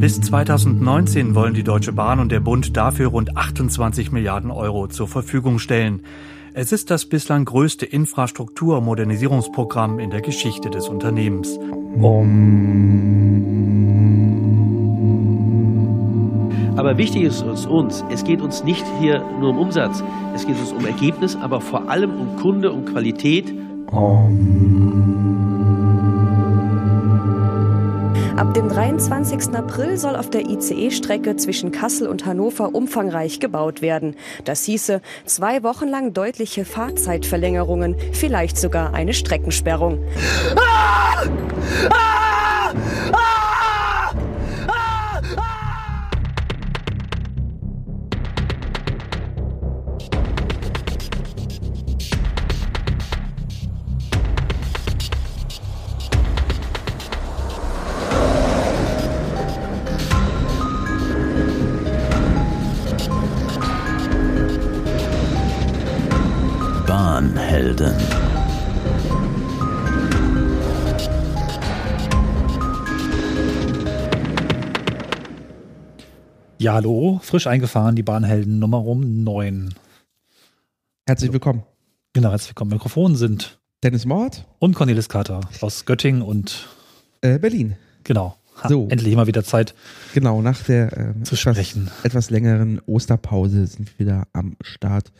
Bis 2019 wollen die Deutsche Bahn und der Bund dafür rund 28 Milliarden Euro zur Verfügung stellen. Es ist das bislang größte Infrastrukturmodernisierungsprogramm in der Geschichte des Unternehmens. Aber wichtig ist uns, es geht uns nicht hier nur um Umsatz, es geht uns um Ergebnis, aber vor allem um Kunde, um Qualität. Ab dem 23. April soll auf der ICE-Strecke zwischen Kassel und Hannover umfangreich gebaut werden. Das hieße 2 Wochen lang deutliche Fahrzeitverlängerungen, vielleicht sogar eine Streckensperrung. Ah! Ah! Ah! Ah! Ah! Bahnhelden. Ja, hallo, frisch eingefahren, die Bahnhelden Nummer 9. Herzlich willkommen. Genau, herzlich willkommen. Mikrofon sind Dennis Mord und Cornelis Kater aus Göttingen und Berlin. Genau. So. Endlich mal wieder Zeit. Genau, nach der zu sprechen. Etwas längeren Osterpause sind wir wieder am Start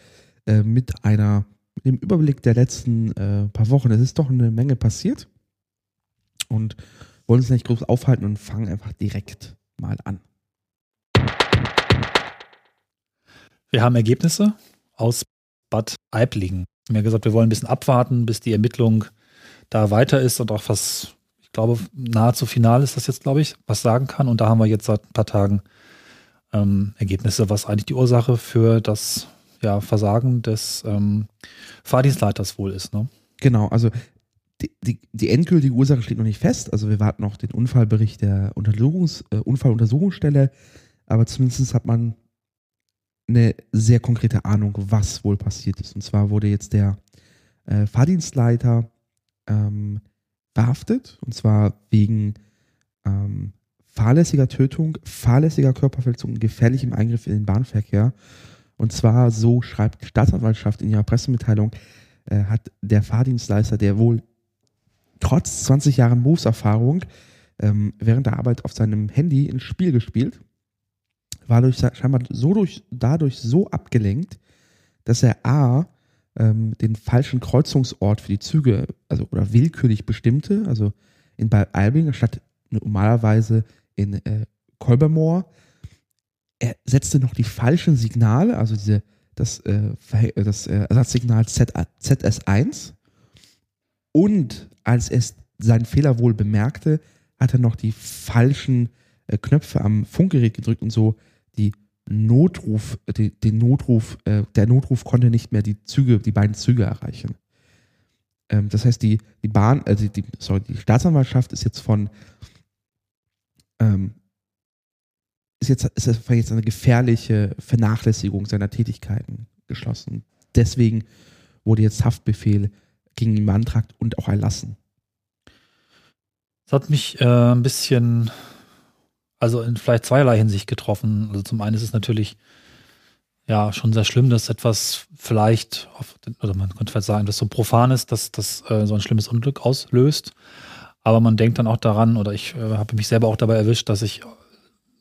mit dem Überblick der letzten paar Wochen. Es ist doch eine Menge passiert und wollen uns nicht groß aufhalten und fangen einfach direkt mal an. Wir haben Ergebnisse aus Bad Aibling. Wir haben gesagt, wir wollen ein bisschen abwarten, bis die Ermittlung da weiter ist und auch was, ich glaube, nahezu final ist das jetzt, glaube ich, was sagen kann. Und da haben wir jetzt seit ein paar Tagen Ergebnisse, was eigentlich die Ursache für das Versagen des Fahrdienstleiters wohl ist. Ne? Genau, also die endgültige Ursache steht noch nicht fest. Also wir warten noch den Unfallbericht der Unfalluntersuchungsstelle. Aber zumindest hat man eine sehr konkrete Ahnung, was wohl passiert ist. Und zwar wurde jetzt der Fahrdienstleiter verhaftet. Und zwar wegen fahrlässiger Tötung, fahrlässiger Körperverletzung und gefährlichem Eingriff in den Bahnverkehr. Und zwar, so schreibt die Staatsanwaltschaft in ihrer Pressemitteilung, hat der Fahrdienstleister, der wohl trotz 20 Jahren Berufserfahrung während der Arbeit auf seinem Handy ein Spiel gespielt, war scheinbar dadurch so abgelenkt, dass er den falschen Kreuzungsort für die Züge oder willkürlich bestimmte, also in Bad Aibling, statt normalerweise in Kolbermoor. Er setzte noch die falschen Signale, also das Ersatzsignal ZS1. Und als er seinen Fehler wohl bemerkte, hat er noch die falschen Knöpfe am Funkgerät gedrückt und so der Notruf konnte nicht mehr die beiden Züge erreichen. Das heißt, die Staatsanwaltschaft ist jetzt ist eine gefährliche Vernachlässigung seiner Tätigkeiten geschlossen. Deswegen wurde jetzt Haftbefehl gegen ihn beantragt und auch erlassen. Das hat mich ein bisschen, in vielleicht zweierlei Hinsicht getroffen. Also zum einen ist es natürlich schon sehr schlimm, dass etwas man könnte vielleicht sagen, dass so profan ist, dass das so ein schlimmes Unglück auslöst. Aber man denkt dann auch daran, oder ich habe mich selber auch dabei erwischt, dass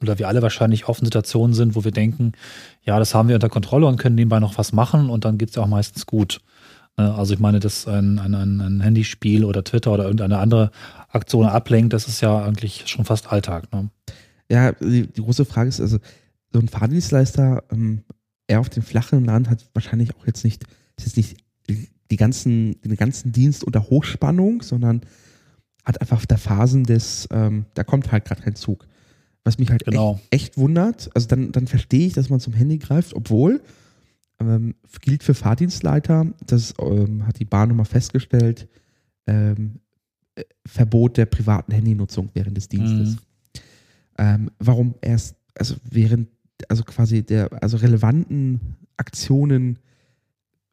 wir alle wahrscheinlich offen Situationen sind, wo wir denken, das haben wir unter Kontrolle und können nebenbei noch was machen und dann geht es ja auch meistens gut. Also ich meine, dass ein Handyspiel oder Twitter oder irgendeine andere Aktion ablenkt, das ist ja eigentlich schon fast Alltag. Ne? Ja, die große Frage ist, so ein Fahrdienstleister, er auf dem flachen Land hat wahrscheinlich auch jetzt nicht den ganzen Dienst unter Hochspannung, sondern hat einfach da Phasen da kommt halt gerade kein Zug. Was mich halt echt wundert, also dann verstehe ich, dass man zum Handy greift, obwohl gilt für Fahrdienstleiter, das hat die Bahn nochmal festgestellt, Verbot der privaten Handynutzung während des Dienstes. Mhm. Warum erst, während relevanten Aktionen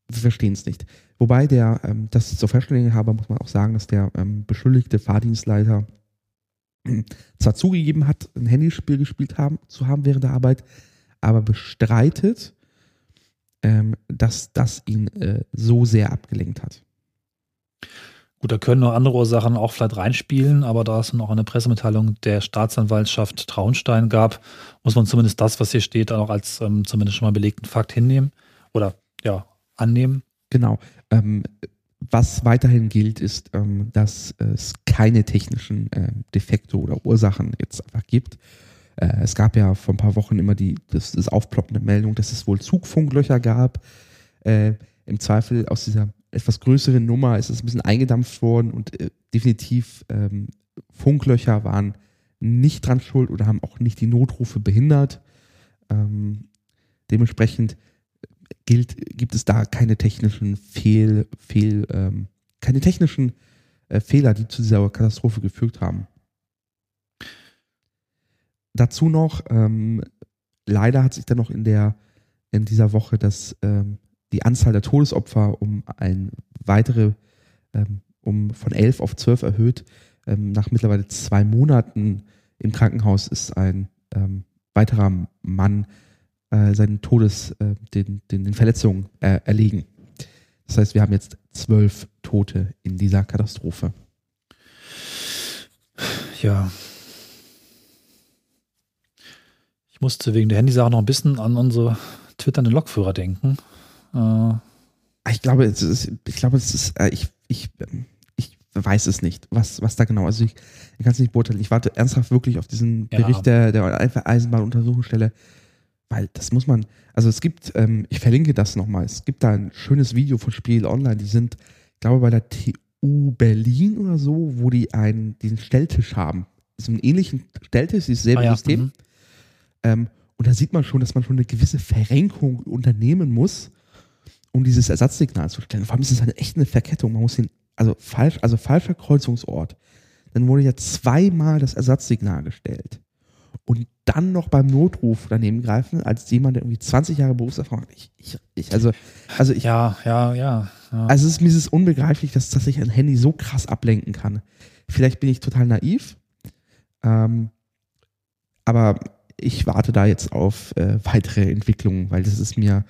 wir verstehen es nicht. Wobei der, das zur Feststellung habe, muss man auch sagen, dass der beschuldigte Fahrdienstleiter zwar zugegeben hat, ein Handyspiel gespielt zu haben während der Arbeit, aber bestreitet, dass das ihn so sehr abgelenkt hat. Gut, da können noch andere Ursachen auch vielleicht reinspielen, aber da es noch eine Pressemitteilung der Staatsanwaltschaft Traunstein gab, muss man zumindest das, was hier steht, auch als zumindest schon mal belegten Fakt hinnehmen oder ja annehmen. Genau. Was weiterhin gilt, ist, dass es keine technischen Defekte oder Ursachen jetzt einfach gibt. Es gab ja vor ein paar Wochen immer das aufploppende Meldung, dass es wohl Zugfunklöcher gab. Im Zweifel aus dieser etwas größere Nummer, es ist ein bisschen eingedampft worden und definitiv Funklöcher waren nicht dran schuld oder haben auch nicht die Notrufe behindert. Dementsprechend gibt es da keine technischen Fehler, die zu dieser Katastrophe geführt haben. Dazu noch, leider hat sich dann noch in dieser Woche das die Anzahl der Todesopfer von 11 auf 12 erhöht. Nach mittlerweile 2 Monaten im Krankenhaus ist ein weiterer Mann seinen den Verletzungen erlegen. Das heißt, wir haben jetzt 12 Tote in dieser Katastrophe. Ja. Ich musste wegen der Handysache noch ein bisschen an unsere twitternden Lokführer denken. Ich weiß es nicht, was da genau, also ich kann es nicht beurteilen. Ich warte ernsthaft wirklich auf diesen Bericht der Eisenbahnuntersuchungsstelle, weil das muss man, also es gibt, ich verlinke das nochmal, es gibt da ein schönes Video von Spiegel Online, die sind, ich glaube, bei der TU Berlin oder so, wo die diesen Stelltisch haben, so einen ähnlichen Stelltisch, dieses selbe System, und da sieht man schon, dass man schon eine gewisse Verrenkung unternehmen muss, um dieses Ersatzsignal zu stellen. Vor allem ist es echt eine Verkettung. Man muss falscher Kreuzungsort. Dann wurde ja 2-mal das Ersatzsignal gestellt. Und dann noch beim Notruf daneben greifen, als jemand, der irgendwie 20 Jahre Berufserfahrung hat. Ja. Also es ist unbegreiflich, dass ich ein Handy so krass ablenken kann. Vielleicht bin ich total naiv, aber ich warte da jetzt auf weitere Entwicklungen, weil das ist mir...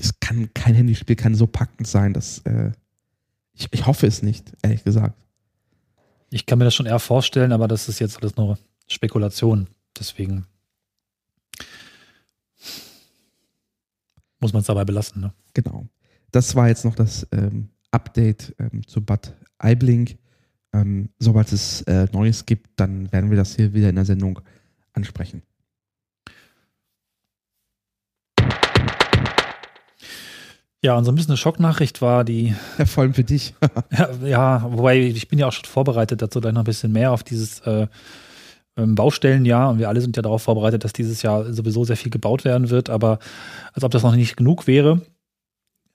Es kann kein Handyspiel, kann so packend sein, dass ich hoffe es nicht, ehrlich gesagt. Ich kann mir das schon eher vorstellen, aber das ist jetzt alles nur Spekulation. Deswegen muss man es dabei belassen. Ne? Genau. Das war jetzt noch das Update zu Bad Aibling. Sobald es Neues gibt, dann werden wir das hier wieder in der Sendung ansprechen. Ja, und so ein bisschen eine Schocknachricht war die... Ja, vor allem für dich. ja, wobei ich bin ja auch schon vorbereitet dazu, dann noch ein bisschen mehr auf dieses Baustellenjahr. Und wir alle sind ja darauf vorbereitet, dass dieses Jahr sowieso sehr viel gebaut werden wird. Aber als ob das noch nicht genug wäre,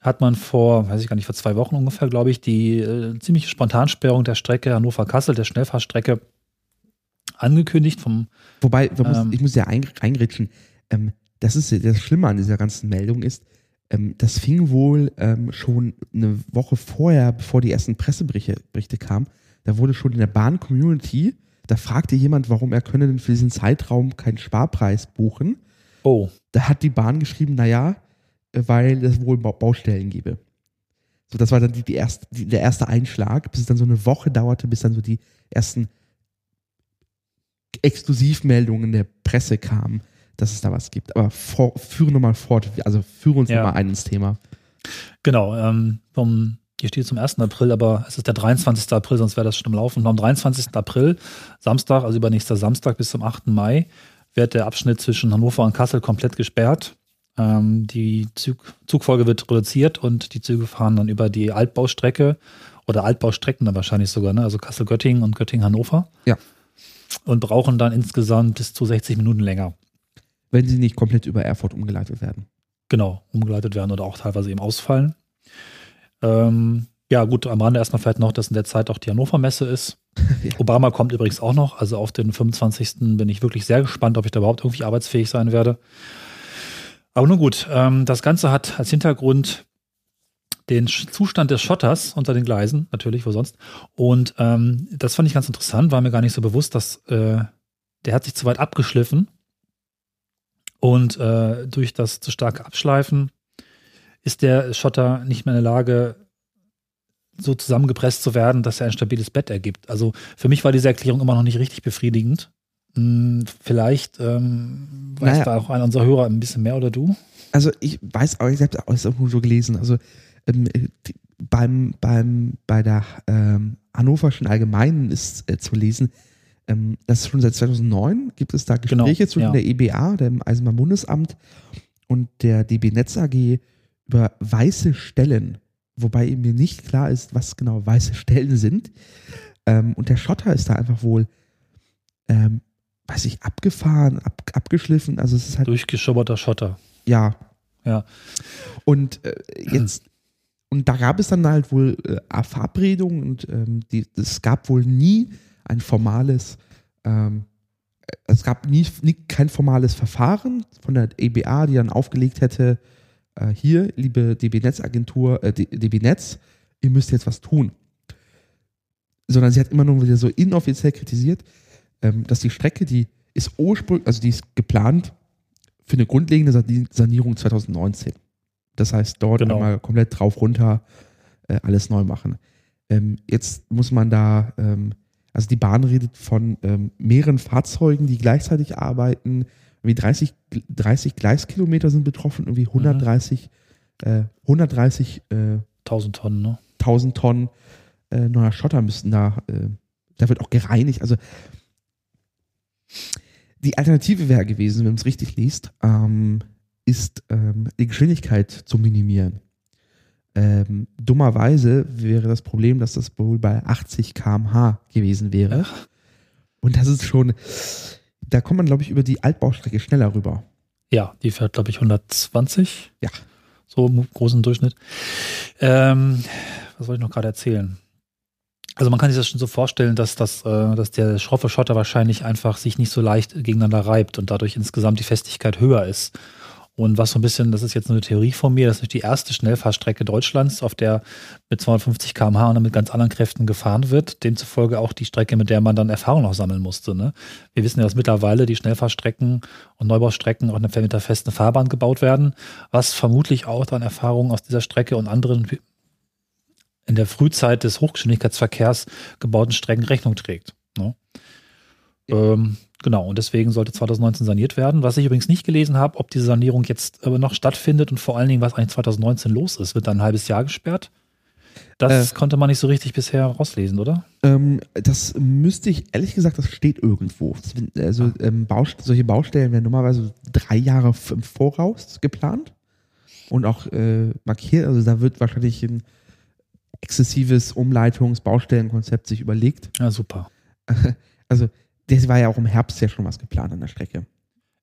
hat man vor 2 Wochen ungefähr, glaube ich, die ziemliche Spontansperrung der Strecke Hannover-Kassel, der Schnellfahrstrecke, angekündigt. Wobei, ich muss ja reingrätschen, das ist das Schlimme an dieser ganzen Meldung ist, das fing wohl schon eine Woche vorher, bevor die ersten Presseberichte kamen, da wurde schon in der Bahn-Community, da fragte jemand, warum er könne denn für diesen Zeitraum keinen Sparpreis buchen. Oh. Da hat die Bahn geschrieben, naja, weil es wohl Baustellen gäbe. So, das war dann der erste Einschlag, bis es dann so eine Woche dauerte, bis dann so die ersten Exklusivmeldungen der Presse kamen, dass es da was gibt. Aber führe uns nochmal ein ins Thema. Genau. Hier steht zum 1. April, aber es ist der 23. April, sonst wäre das schon im Laufen. Am 23. April, Samstag, also übernächster Samstag bis zum 8. Mai, wird der Abschnitt zwischen Hannover und Kassel komplett gesperrt. Die Zugfolge wird reduziert und die Züge fahren dann über die Altbaustrecke oder Altbaustrecken dann wahrscheinlich sogar, ne? Also Kassel-Göttingen und Göttingen-Hannover. Ja. Und brauchen dann insgesamt bis zu 60 Minuten länger. Wenn sie nicht komplett über Erfurt umgeleitet werden. Genau, umgeleitet werden oder auch teilweise eben ausfallen. Ja gut, am Rande erstmal vielleicht noch, dass in der Zeit auch die Hannover-Messe ist. Ja. Obama kommt übrigens auch noch, also auf den 25. bin ich wirklich sehr gespannt, ob ich da überhaupt irgendwie arbeitsfähig sein werde. Aber nun gut, das Ganze hat als Hintergrund den Zustand des Schotters unter den Gleisen, natürlich, wo sonst. Und das fand ich ganz interessant, war mir gar nicht so bewusst, dass der hat sich zu weit abgeschliffen. Und durch das zu starke Abschleifen ist der Schotter nicht mehr in der Lage, so zusammengepresst zu werden, dass er ein stabiles Bett ergibt. Also für mich war diese Erklärung immer noch nicht richtig befriedigend. Vielleicht weiß da auch einer unserer Hörer ein bisschen mehr, oder du? Also ich weiß auch, ich habe es auch irgendwo so gelesen, also bei der Hannoverschen Allgemeinen ist zu lesen, das schon seit 2009 gibt es da Gespräche zwischen der EBA, dem Eisenbahnbundesamt, und der DB Netz AG über weiße Stellen, wobei eben mir nicht klar ist, was genau weiße Stellen sind. Und der Schotter ist da einfach wohl, weiß ich, abgefahren, abgeschliffen. Also es ist halt durchgeschubberter Schotter. Ja. Und jetzt. Und da gab es dann halt wohl Verabredungen und es gab wohl nie ein formales, es gab kein formales Verfahren von der EBA, die dann aufgelegt hätte, hier, liebe DB-Netz-Agentur, DB-Netz, ihr müsst jetzt was tun. Sondern sie hat immer nur wieder so inoffiziell kritisiert, dass die Strecke, die ist ursprünglich, also die ist geplant für eine grundlegende Sanierung 2019. Das heißt, dort einmal komplett drauf, runter, alles neu machen. Jetzt muss man da, also die Bahn redet von mehreren Fahrzeugen, die gleichzeitig arbeiten. Irgendwie 30 Gleiskilometer sind betroffen, irgendwie 130.000 Tonnen, ne? 1000 Tonnen neuer Schotter müssten da wird auch gereinigt. Also die Alternative wäre gewesen, wenn man es richtig liest, ist die Geschwindigkeit zu minimieren. Dummerweise wäre das Problem, dass das wohl bei 80 km/h gewesen wäre. Ach. Und das ist schon, da kommt man, glaube ich, über die Altbaustrecke schneller rüber. Ja, die fährt, glaube ich, 120. Ja. So im großen Durchschnitt. Was wollte ich noch gerade erzählen? Also man kann sich das schon so vorstellen, dass der schroffe Schotter wahrscheinlich einfach sich nicht so leicht gegeneinander reibt und dadurch insgesamt die Festigkeit höher ist. Und was so ein bisschen, das ist jetzt nur eine Theorie von mir, das ist die erste Schnellfahrstrecke Deutschlands, auf der mit 250 km/h und dann mit ganz anderen Kräften gefahren wird. Demzufolge auch die Strecke, mit der man dann Erfahrung noch sammeln musste. Ne? Wir wissen ja, dass mittlerweile die Schnellfahrstrecken und Neubaustrecken auch mit einer festen Fahrbahn gebaut werden, was vermutlich auch dann Erfahrungen aus dieser Strecke und anderen in der Frühzeit des Hochgeschwindigkeitsverkehrs gebauten Strecken Rechnung trägt. Ne? Ja. Genau, und deswegen sollte 2019 saniert werden. Was ich übrigens nicht gelesen habe, ob diese Sanierung jetzt noch stattfindet und vor allen Dingen, was eigentlich 2019 los ist. Wird dann ein halbes Jahr gesperrt? Das konnte man nicht so richtig bisher rauslesen, oder? Das müsste ich, ehrlich gesagt, das steht irgendwo. Also solche Baustellen werden normalerweise 3 Jahre im Voraus geplant und auch markiert. Also da wird wahrscheinlich ein exzessives Umleitungs-Baustellenkonzept sich überlegt. Ja, super. Also das war ja auch im Herbst ja schon was geplant an der Strecke.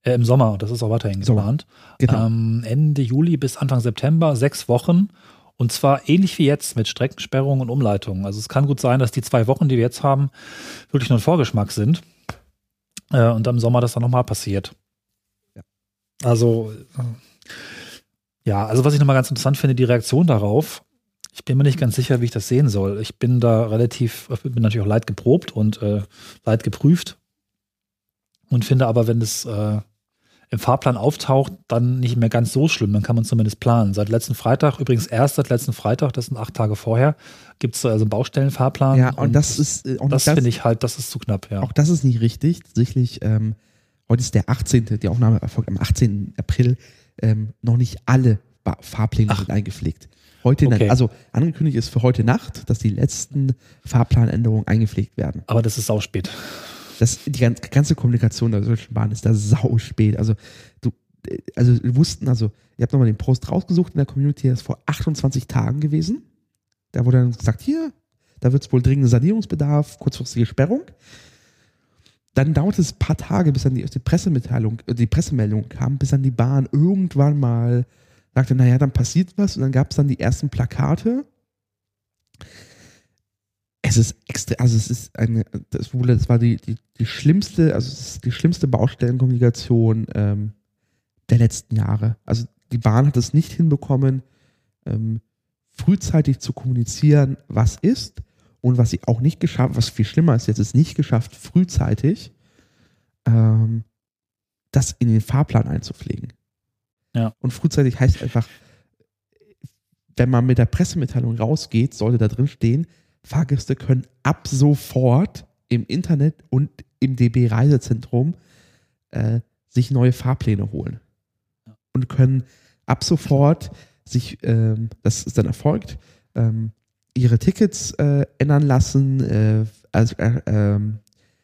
Im Sommer, das ist auch weiterhin geplant. Genau. Ende Juli bis Anfang September, 6 Wochen. Und zwar ähnlich wie jetzt mit Streckensperrungen und Umleitungen. Also es kann gut sein, dass die 2 Wochen, die wir jetzt haben, wirklich nur ein Vorgeschmack sind. Und am Sommer das dann nochmal passiert. Ja. Also, ja, also was ich nochmal ganz interessant finde, die Reaktion darauf. Ich bin mir nicht ganz sicher, wie ich das sehen soll. Ich bin da bin natürlich auch leid geprobt und leid geprüft und finde aber, wenn es im Fahrplan auftaucht, dann nicht mehr ganz so schlimm. Dann kann man zumindest planen. Seit letzten Freitag, übrigens erst seit letzten Freitag, das sind 8 Tage vorher, gibt es also einen Baustellenfahrplan. Ja, und das ist auch nicht, das finde ich halt, das ist zu knapp. Ja. Auch das ist nicht richtig. Tatsächlich, heute ist der 18., die Aufnahme erfolgt am 18. April, noch nicht alle Fahrpläne sind eingepflegt. Heute Nacht, also angekündigt ist für heute Nacht, dass die letzten Fahrplanänderungen eingepflegt werden. Aber das ist sauspät. Die ganze Kommunikation der Deutschen Bahn ist da sauspät. Also ihr habt nochmal den Post rausgesucht in der Community, das ist vor 28 Tagen gewesen. Da wurde dann gesagt, hier, da wird es wohl dringenden Sanierungsbedarf, kurzfristige Sperrung. Dann dauerte es ein paar Tage, bis dann die Pressemeldung kam, bis dann die Bahn irgendwann mal sagte, naja, dann passiert was, und dann gab es dann die ersten Plakate. Es ist extra, also es ist das war die schlimmste Baustellenkommunikation der letzten Jahre. Also die Bahn hat es nicht hinbekommen, frühzeitig zu kommunizieren, was ist, und was sie auch nicht geschafft, was viel schlimmer ist, jetzt ist nicht geschafft, frühzeitig das in den Fahrplan einzupflegen. Ja. Und frühzeitig heißt einfach, wenn man mit der Pressemitteilung rausgeht, sollte da drin stehen, Fahrgäste können ab sofort im Internet und im DB-Reisezentrum sich neue Fahrpläne holen. Und können ab sofort sich, das ist dann erfolgt, ihre Tickets ändern lassen,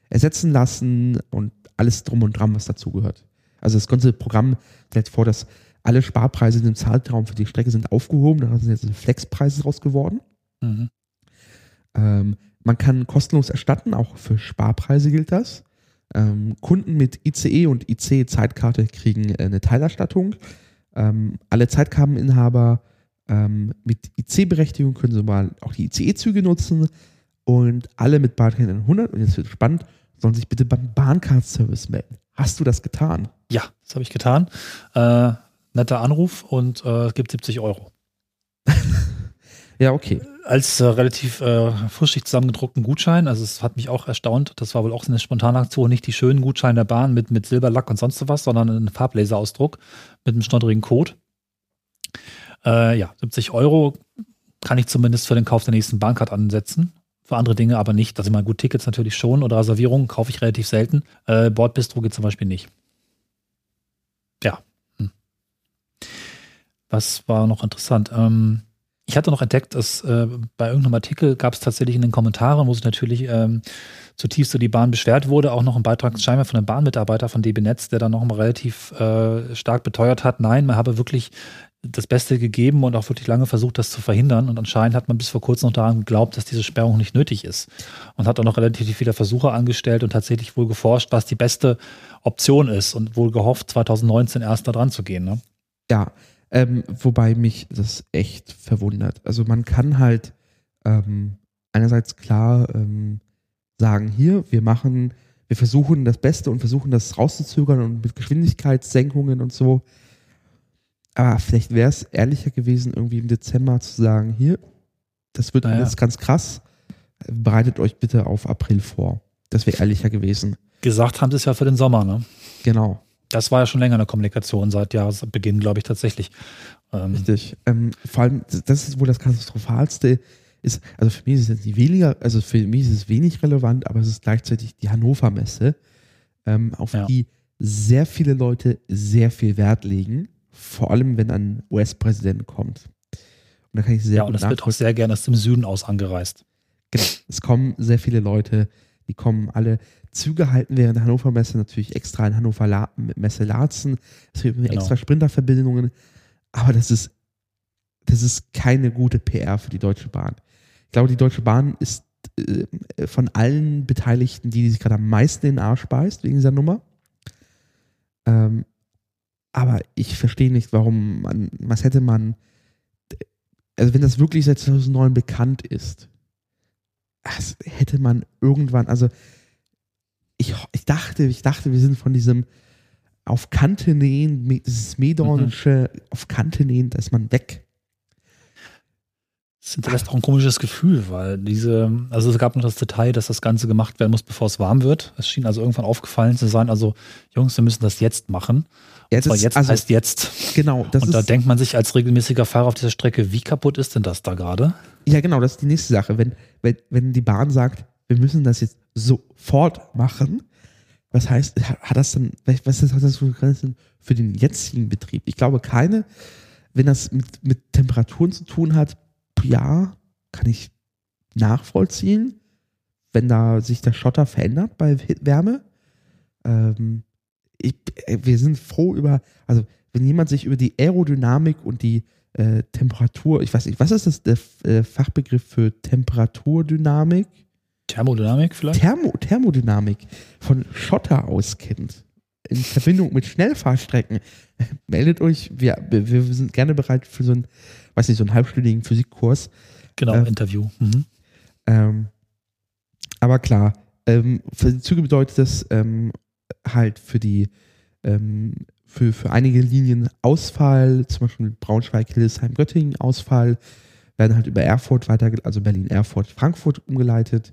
ersetzen lassen und alles drum und dran, was dazugehört. Also das ganze Programm sieht vor, dass alle Sparpreise in dem Zeitraum für die Strecke sind aufgehoben, da sind jetzt Flexpreise draus geworden. Mhm. Man kann kostenlos erstatten, auch für Sparpreise gilt das. Kunden mit ICE und IC-Zeitkarte kriegen eine Teilerstattung. Alle Zeitkarteninhaber mit IC-Berechtigung können sogar auch die ICE-Züge nutzen, und alle mit Bahnhelden 100, und jetzt wird spannend, sollen sich bitte beim Bahncard-Service melden. Hast du das getan? Ja, das habe ich getan. Netter Anruf, und es gibt 70 €. Ja, okay. Als relativ frisch zusammengedruckten Gutschein, also es hat mich auch erstaunt, das war wohl auch so eine spontane Aktion, nicht die schönen Gutscheine der Bahn mit Silberlack und sonst was, sondern ein Farblaserausdruck mit einem schnodderigen Code. 70 € kann ich zumindest für den Kauf der nächsten Bahncard ansetzen. Für andere Dinge aber nicht. Also, ich meine, gut, Tickets natürlich schon oder Reservierungen kaufe ich relativ selten. Bordbistro geht zum Beispiel nicht. Ja. Hm. Was war noch interessant? Ich hatte noch entdeckt, dass bei irgendeinem Artikel gab es tatsächlich in den Kommentaren, wo sich natürlich zutiefst so die Bahn beschwert wurde, auch noch einen Beitrag scheinbar von einem Bahnmitarbeiter von DB Netz, der dann noch mal relativ stark beteuert hat, nein, man habe wirklich das Beste gegeben und auch wirklich lange versucht, das zu verhindern. Und anscheinend hat man bis vor kurzem noch daran geglaubt, dass diese Sperrung nicht nötig ist. Und hat auch noch relativ viele Versuche angestellt und tatsächlich wohl geforscht, was die beste Option ist, und wohl gehofft, 2019 erst da dran zu gehen. Ne? Ja. Wobei mich das echt verwundert. Also man kann halt einerseits klar sagen, hier, wir versuchen das Beste und versuchen das rauszuzögern und mit Geschwindigkeitssenkungen und so. Aber vielleicht wäre es ehrlicher gewesen, irgendwie im Dezember zu sagen, hier, das wird alles ganz krass, bereitet euch bitte auf April vor. Das wäre ehrlicher gewesen. Gesagt haben sie es ja für den Sommer, ne? Genau. Das war ja schon länger eine Kommunikation, seit Jahresbeginn, glaube ich, tatsächlich. Richtig. Vor allem, das ist wohl das Katastrophalste. Also für mich ist es nicht weniger, also für mich ist es wenig relevant, aber es ist gleichzeitig die Hannover-Messe, auf die sehr viele Leute sehr viel Wert legen, vor allem wenn ein US-Präsident kommt. Und da kann ich sehr gut nachvollziehen. Und das wird auch sehr gerne aus dem Süden aus angereist. Genau. Es kommen sehr viele Leute. Die kommen alle, Züge halten während der Hannover-Messe natürlich extra in Hannover-Messe-Laatzen. Es gibt extra Sprinterverbindungen. Aber das ist keine gute PR für die Deutsche Bahn. Ich glaube, die Deutsche Bahn ist von allen Beteiligten, die sich gerade am meisten in den Arsch beißt wegen dieser Nummer. Aber ich verstehe nicht, warum man, was hätte man, also wenn das wirklich seit 2009 bekannt ist, das hätte man irgendwann, also ich dachte, wir sind von diesem auf Kante nähen, dieses Medornische auf Kante nähen, da ist man weg. Das ist auch ein komisches Gefühl, weil es gab noch das Detail, dass das Ganze gemacht werden muss, bevor es warm wird. Es schien also irgendwann aufgefallen zu sein, also Jungs, wir müssen das jetzt machen. Heißt jetzt. Genau. Das und da denkt man sich als regelmäßiger Fahrer auf dieser Strecke, wie kaputt ist denn das da gerade? Ja genau, das ist die nächste Sache. Wenn die Bahn sagt, wir müssen das jetzt sofort machen, was hat das für den jetzigen Betrieb? Ich glaube keine, wenn das mit Temperaturen zu tun hat, ja, kann ich nachvollziehen, wenn da sich der Schotter verändert bei Wärme. Wir sind froh also wenn jemand sich über die Aerodynamik und die Temperatur, ich weiß nicht, was ist das der Fachbegriff für Temperaturdynamik? Thermodynamik vielleicht? Thermodynamik von Schotter auskennt. In Verbindung mit Schnellfahrstrecken. Meldet euch, wir sind gerne bereit für so einen halbstündigen Physikkurs. Genau, Interview. Mhm. Aber klar, für die Züge bedeutet das halt für die für einige Linien Ausfall, zum Beispiel Braunschweig, Hildesheim, Göttingen Ausfall, werden halt über Erfurt weiter, also Berlin, Erfurt, Frankfurt umgeleitet.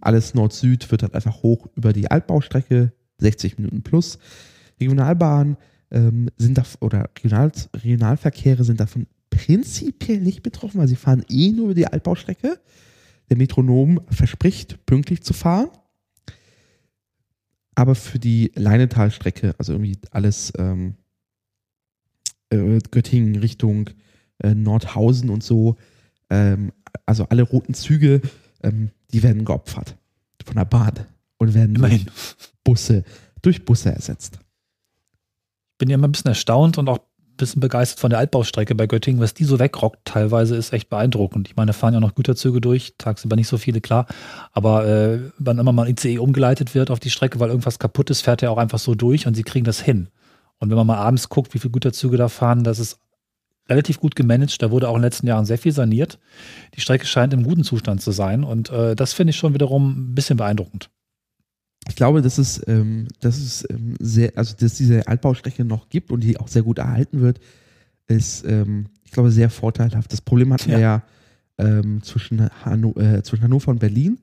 Alles Nord-Süd wird halt einfach hoch über die Altbaustrecke, 60 Minuten plus. Regionalbahnen sind da, oder Regionalverkehre sind davon prinzipiell nicht betroffen, weil sie fahren eh nur über die Altbaustrecke. Der Metronom verspricht, pünktlich zu fahren. Aber für die Leinetalstrecke, also irgendwie alles Göttingen Richtung Nordhausen und so, also alle roten Züge, die werden geopfert von der Bahn und werden durch Busse ersetzt. Ich bin ja immer ein bisschen erstaunt und auch ein bisschen begeistert von der Altbaustrecke bei Göttingen, was die so wegrockt teilweise, ist echt beeindruckend. Ich meine, da fahren ja noch Güterzüge durch, tagsüber nicht so viele, klar, aber wann immer mal ICE umgeleitet wird auf die Strecke, weil irgendwas kaputt ist, fährt er auch einfach so durch und sie kriegen das hin. Und wenn man mal abends guckt, wie viele Güterzüge da fahren, das ist relativ gut gemanagt, da wurde auch in den letzten Jahren sehr viel saniert. Die Strecke scheint im guten Zustand zu sein und das finde ich schon wiederum ein bisschen beeindruckend. Ich glaube, dass diese Altbaustrecke noch gibt und die auch sehr gut erhalten wird, ist, ich glaube, sehr vorteilhaft. Das Problem hatten wir zwischen Hannover und Berlin,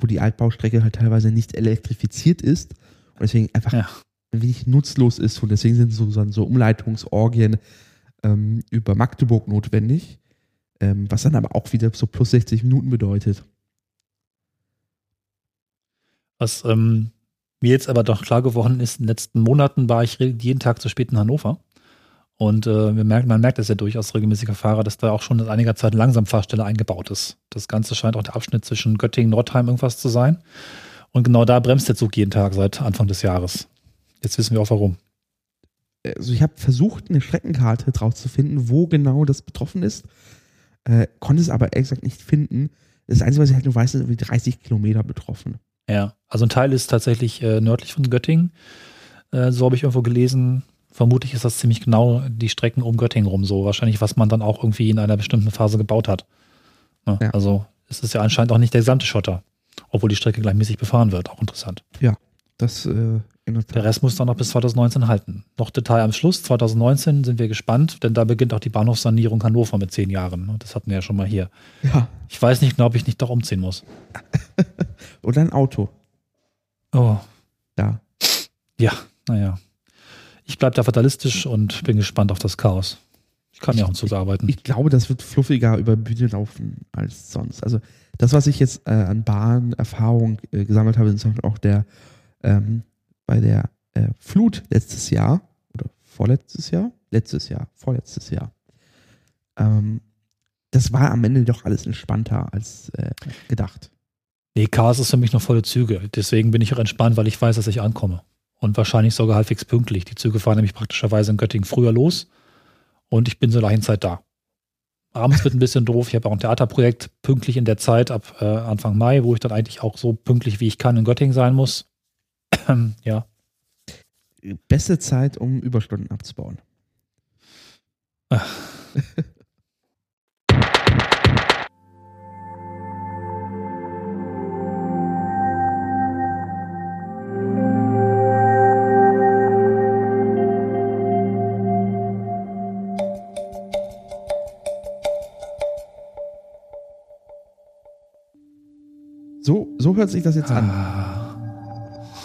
wo die Altbaustrecke halt teilweise nicht elektrifiziert ist und deswegen einfach ein wenig nutzlos ist und deswegen sind so Umleitungsorgien über Magdeburg notwendig, was dann aber auch wieder so plus 60 Minuten bedeutet. Was mir jetzt aber doch klar geworden ist, in den letzten Monaten war ich jeden Tag zu spät in Hannover und man merkt das ja durchaus regelmäßiger Fahrer, dass da auch schon seit einiger Zeit Langsamfahrstelle eingebaut ist. Das Ganze scheint auch der Abschnitt zwischen Göttingen und Nordheim irgendwas zu sein und genau da bremst der Zug jeden Tag seit Anfang des Jahres. Jetzt wissen wir auch warum. Also ich habe versucht, eine Streckenkarte drauf zu finden, wo genau das betroffen ist, konnte es aber ehrlich gesagt nicht finden. Das Einzige, was ich halt nur weiß, ist irgendwie 30 Kilometer betroffen. Ja, also ein Teil ist tatsächlich nördlich von Göttingen, so habe ich irgendwo gelesen. Vermutlich ist das ziemlich genau die Strecken um Göttingen rum so, wahrscheinlich was man dann auch irgendwie in einer bestimmten Phase gebaut hat. Ne? Ja. Also es ist ja anscheinend auch nicht der gesamte Schotter, obwohl die Strecke gleichmäßig befahren wird, auch interessant. Ja, das der Rest muss dann noch bis 2019 halten. Noch Detail am Schluss, 2019 sind wir gespannt, denn da beginnt auch die Bahnhofssanierung Hannover mit 10 Jahren. Das hatten wir ja schon mal hier. Ja. Ich weiß nicht, ob ich nicht doch umziehen muss. Oder ein Auto. Oh. Ja. Ja, naja. Ich bleibe da fatalistisch und bin gespannt auf das Chaos. Ich kann ja auch im Zug arbeiten. Ich glaube, das wird fluffiger über Bühne laufen als sonst. Also das, was ich jetzt an Bahnerfahrung gesammelt habe, ist auch der bei der Flut vorletztes Jahr. Das war am Ende doch alles entspannter als gedacht. Nee, Chaos ist für mich noch volle Züge. Deswegen bin ich auch entspannt, weil ich weiß, dass ich ankomme. Und wahrscheinlich sogar halbwegs pünktlich. Die Züge fahren nämlich praktischerweise in Göttingen früher los und ich bin zur gleichen Zeit da. Abends wird ein bisschen doof. Ich habe auch ein Theaterprojekt pünktlich in der Zeit ab Anfang Mai, wo ich dann eigentlich auch so pünktlich wie ich kann in Göttingen sein muss. Ja. Beste Zeit, um Überstunden abzubauen. So hört sich das jetzt an.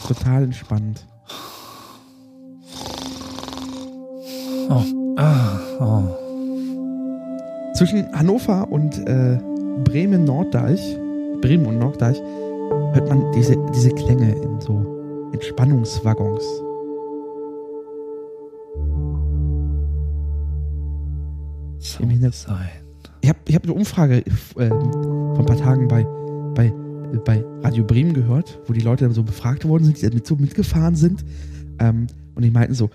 Total entspannt. Zwischen Hannover und Bremen und Norddeich, hört man diese Klänge in so Entspannungswaggons. Ich hab eine Umfrage vor ein paar Tagen bei Radio Bremen gehört, wo die Leute dann so befragt worden sind, die so mitgefahren sind. Und die meinten so,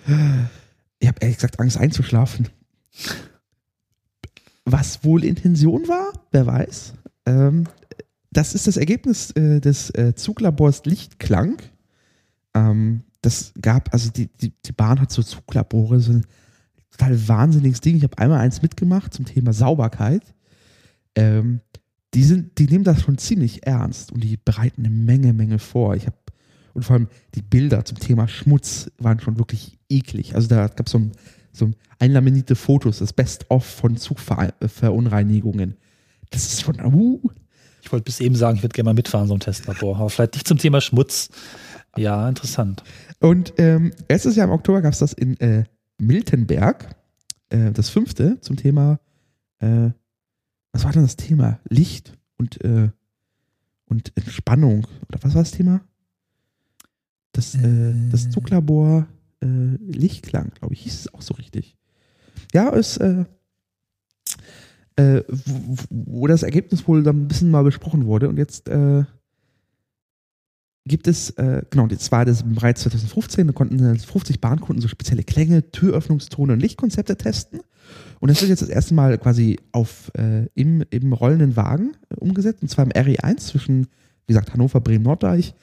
ich habe ehrlich gesagt Angst einzuschlafen. Was wohl Intention war, wer weiß. Das ist das Ergebnis des Zuglabors LichtKlang. Das gab, also die Bahn hat so Zuglabore, so ein total wahnsinniges Ding. Ich habe einmal eins mitgemacht zum Thema Sauberkeit. Die nehmen das schon ziemlich ernst und die bereiten eine Menge vor. Ich habe Und vor allem die Bilder zum Thema Schmutz waren schon wirklich eklig. Also da gab es so einlaminierte Fotos, das Best-of von Zugverunreinigungen. Das ist schon... Ich wollte bis eben sagen, ich würde gerne mal mitfahren, so ein Testlabor. Aber vielleicht nicht zum Thema Schmutz. Ja, interessant. Und letztes Jahr im Oktober gab es das in Miltenberg, das 5. zum Thema... was war denn das Thema? Licht und Entspannung. Oder was war das Thema? Das Zuglabor LichtKlang, glaube ich, hieß es auch so richtig. Ja, ist wo das Ergebnis wohl dann ein bisschen mal besprochen wurde. Und jetzt gibt es, jetzt war das bereits 2015, da konnten 50 Bahnkunden so spezielle Klänge, Türöffnungstone und Lichtkonzepte testen. Und das wird jetzt das erste Mal quasi im rollenden Wagen umgesetzt. Und zwar im RE1 zwischen, wie gesagt, Hannover, Bremen, Norddeich.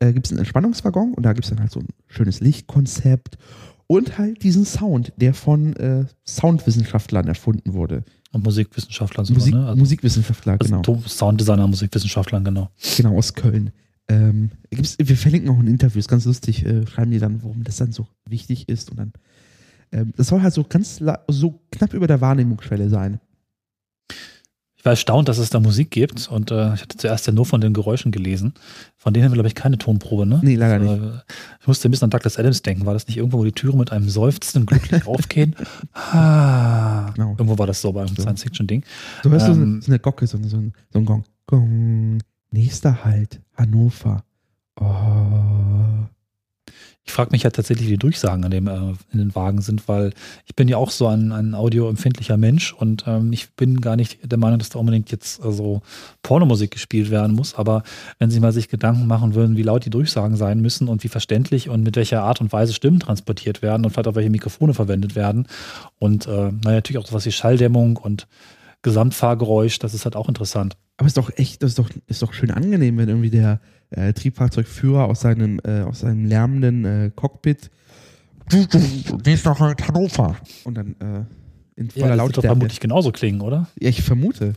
Gibt es einen Entspannungswaggon und da gibt es dann halt so ein schönes Lichtkonzept und halt diesen Sound, der von Soundwissenschaftlern erfunden wurde. Und Musikwissenschaftlern sogar, ne? Also, Musikwissenschaftler, genau. Sounddesigner, Musikwissenschaftlern, genau. Genau, aus Köln. Wir verlinken auch ein Interview, ist ganz lustig, schreiben die dann, warum das dann so wichtig ist und dann das soll halt so ganz so knapp über der Wahrnehmungsschwelle sein. Ich war erstaunt, dass es da Musik gibt und ich hatte zuerst ja nur von den Geräuschen gelesen. Von denen haben wir, glaube ich, keine Tonprobe, ne? Nee, leider nicht. Ich musste ein bisschen an Douglas Adams denken. War das nicht irgendwo, wo die Türen mit einem Seufzen glücklich aufgehen? Ah, genau. Irgendwo war das so bei einem Science-Fiction-Ding. Du hörst so eine Glocke, so ein Gong. Gong. Nächster Halt, Hannover. Oh. Ich frage mich ja tatsächlich, wie die Durchsagen in den Wagen sind, weil ich bin ja auch so ein audioempfindlicher Mensch und ich bin gar nicht der Meinung, dass da unbedingt jetzt so Pornomusik gespielt werden muss, aber wenn Sie mal sich Gedanken machen würden, wie laut die Durchsagen sein müssen und wie verständlich und mit welcher Art und Weise Stimmen transportiert werden und vielleicht auch welche Mikrofone verwendet werden und natürlich auch sowas wie Schalldämmung und Gesamtfahrgeräusch, das ist halt auch interessant. Aber es ist doch echt, das ist doch schön angenehm, wenn irgendwie der Triebfahrzeugführer aus seinem lärmenden Cockpit gehst nach Hannover und dann in voller Lautstärke. Das wird doch vermutlich genauso klingen, oder? Ja, ich vermute.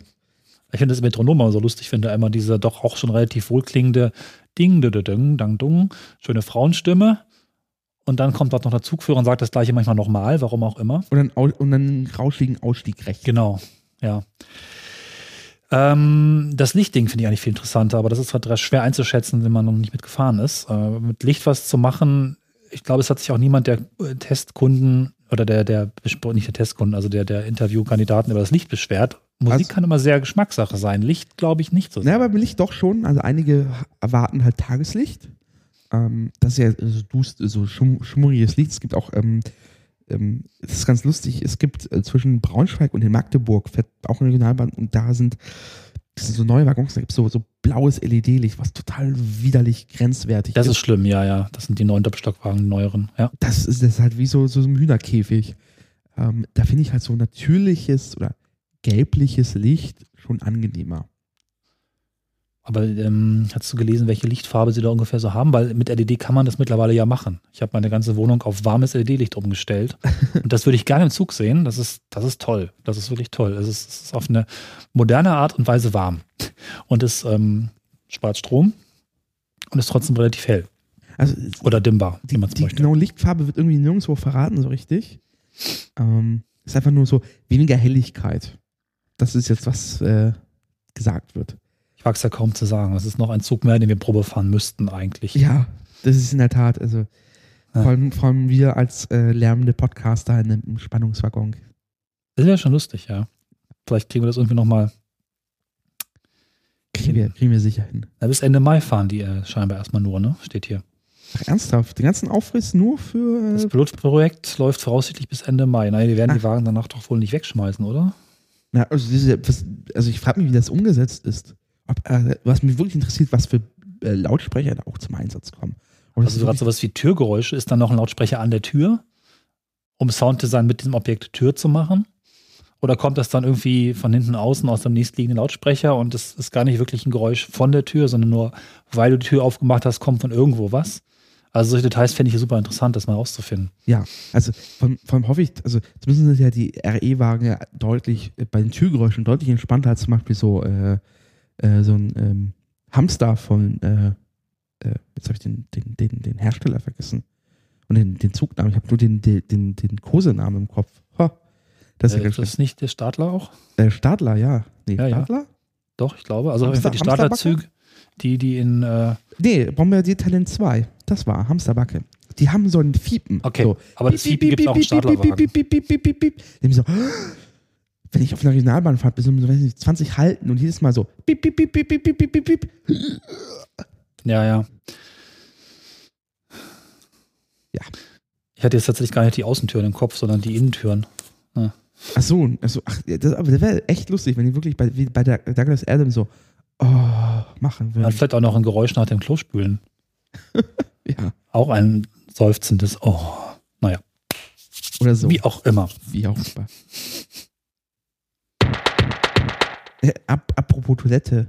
Ich finde das Metronom so lustig, finde einmal dieser doch auch schon relativ wohlklingende Ding, Ding, Dang, Dung, schöne Frauenstimme. Und dann kommt dort noch der Zugführer und sagt das Gleiche manchmal nochmal, warum auch immer. Und dann einen rauschigen Ausstieg rechts. Genau, ja. Das Lichtding finde ich eigentlich viel interessanter, aber das ist halt schwer einzuschätzen, wenn man noch nicht mitgefahren ist. Mit Licht was zu machen, ich glaube, es hat sich auch niemand der Testkunden oder der Interviewkandidaten über das Licht beschwert. Musik kann immer sehr Geschmackssache sein. Licht glaube ich nicht so sehr. Ja, aber Licht doch schon. Also einige erwarten halt Tageslicht. Das ist ja so schmuddeliges Licht. Es gibt auch, das ist ganz lustig, es gibt zwischen Braunschweig und in Magdeburg fährt auch eine Regionalbahn und das sind so neue Waggons, da gibt es so blaues LED-Licht, was total widerlich grenzwertig ist. Das ist schlimm, ja. Das sind die neuen Doppelstockwagen, die neueren, ja. Das ist halt wie so ein Hühnerkäfig. Da finde ich halt so natürliches oder gelbliches Licht schon angenehmer. Aber hast du gelesen, welche Lichtfarbe sie da ungefähr so haben? Weil mit LED kann man das mittlerweile ja machen. Ich habe meine ganze Wohnung auf warmes LED-Licht umgestellt. Und das würde ich gerne im Zug sehen. Das ist toll. Das ist wirklich toll. Es ist auf eine moderne Art und Weise warm. Und es spart Strom und ist trotzdem relativ hell. Also, oder dimmbar, wie man es möchte. Genau, Lichtfarbe wird irgendwie nirgendwo verraten, so richtig. Ist einfach nur so weniger Helligkeit. Das ist jetzt, was gesagt wird. Ich wag's ja kaum zu sagen. Das ist noch ein Zug mehr, den wir Probe fahren müssten eigentlich. Ja, das ist in der Tat. Also ja. Vor allem wir als lärmende Podcaster in einem Spannungswaggon. Das wäre schon lustig, ja. Vielleicht kriegen wir das irgendwie nochmal. Kriegen wir sicher hin. Na, bis Ende Mai fahren die scheinbar erstmal nur, ne? Steht hier. Ach, ernsthaft? Den ganzen Aufriss nur für... Das Pilotprojekt läuft voraussichtlich bis Ende Mai. Nein, die werden die Wagen danach doch wohl nicht wegschmeißen, oder? Na, also ich frage mich, wie das umgesetzt ist. Was mich wirklich interessiert, was für Lautsprecher da auch zum Einsatz kommen. Und also gerade sowas wie Türgeräusche, ist dann noch ein Lautsprecher an der Tür, um Sounddesign mit diesem Objekt Tür zu machen? Oder kommt das dann irgendwie von hinten außen aus dem nächstliegenden Lautsprecher und es ist gar nicht wirklich ein Geräusch von der Tür, sondern nur, weil du die Tür aufgemacht hast, kommt von irgendwo was? Also solche Details fände ich super interessant, das mal rauszufinden. Ja, also vor allem hoffe ich, also zumindest sind ja die RE-Wagen ja deutlich, bei den Türgeräuschen deutlich entspannter als zum Beispiel so ein Hamster von jetzt habe ich den Hersteller vergessen. Und den Zugnamen, ich habe nur den Kosenamen im Kopf. Ha, das ist ja ganz das nicht der Stadler auch? Stadler, ja. Nee, ja, Stadler? Ja. Doch, ich glaube. Also die Stadlerzüge, die in... Nee, Bomber Talent 2. Das war Hamsterbacke. Die haben so ein Fiepen. Okay, so. Aber das Fiepen gibt es auch im Stadlerwagen. Die haben so... Wenn ich auf einer Regionalbahn fahre, bis um 20 halten und jedes Mal so... Piep, piep, piep, piep, piep, piep, piep, piep. Ja, ja. Ja. Ich hatte jetzt tatsächlich gar nicht die Außentüren im Kopf, sondern die Innentüren. Ja. Ach so, das wäre echt lustig, wenn die wirklich bei der Douglas Adams so machen würden. Ja, vielleicht auch noch ein Geräusch nach dem Klospülen. Ja. Auch ein seufzendes naja. Oder so. Wie auch immer. Wie auch immer. Apropos Toilette.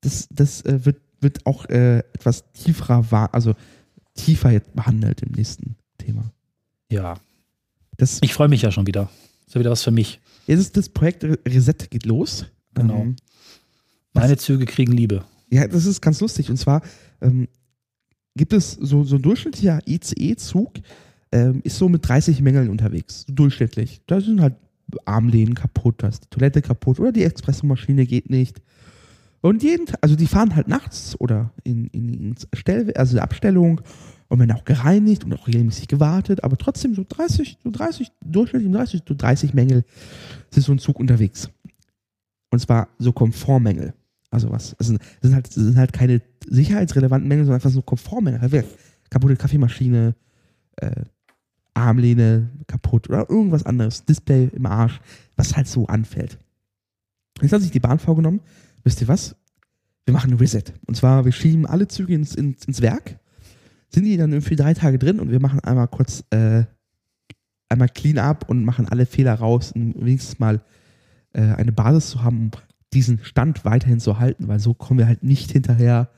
Das wird auch etwas tiefer jetzt behandelt im nächsten Thema. Ja. Ich freue mich ja schon wieder. Ist ja wieder was für mich. Jetzt ist das Projekt Reset geht los. Genau. Meine Züge kriegen Liebe. Ja, das ist ganz lustig. Und zwar gibt es so ein durchschnittlicher ICE-Zug, ist so mit 30 Mängeln unterwegs. Durchschnittlich. Da sind halt Armlehnen kaputt, da ist die Toilette kaputt oder die Expressmaschine geht nicht. Und die fahren halt nachts oder in Abstellung und werden auch gereinigt und auch regelmäßig gewartet, aber trotzdem durchschnittlich 30 Mängel ist so ein Zug unterwegs. Und zwar so Komfortmängel. Also was? Das sind halt keine sicherheitsrelevanten Mängel, sondern einfach so Komfortmängel. Kaputte Kaffeemaschine, Armlehne kaputt oder irgendwas anderes. Display im Arsch, was halt so anfällt. Jetzt hat sich die Bahn vorgenommen, wisst ihr was? Wir machen ein Reset. Und zwar, wir schieben alle Züge ins Werk, sind die dann irgendwie 3 Tage drin und wir machen einmal kurz clean up und machen alle Fehler raus, um wenigstens mal eine Basis zu haben, um diesen Stand weiterhin zu halten, weil so kommen wir halt nicht hinterher,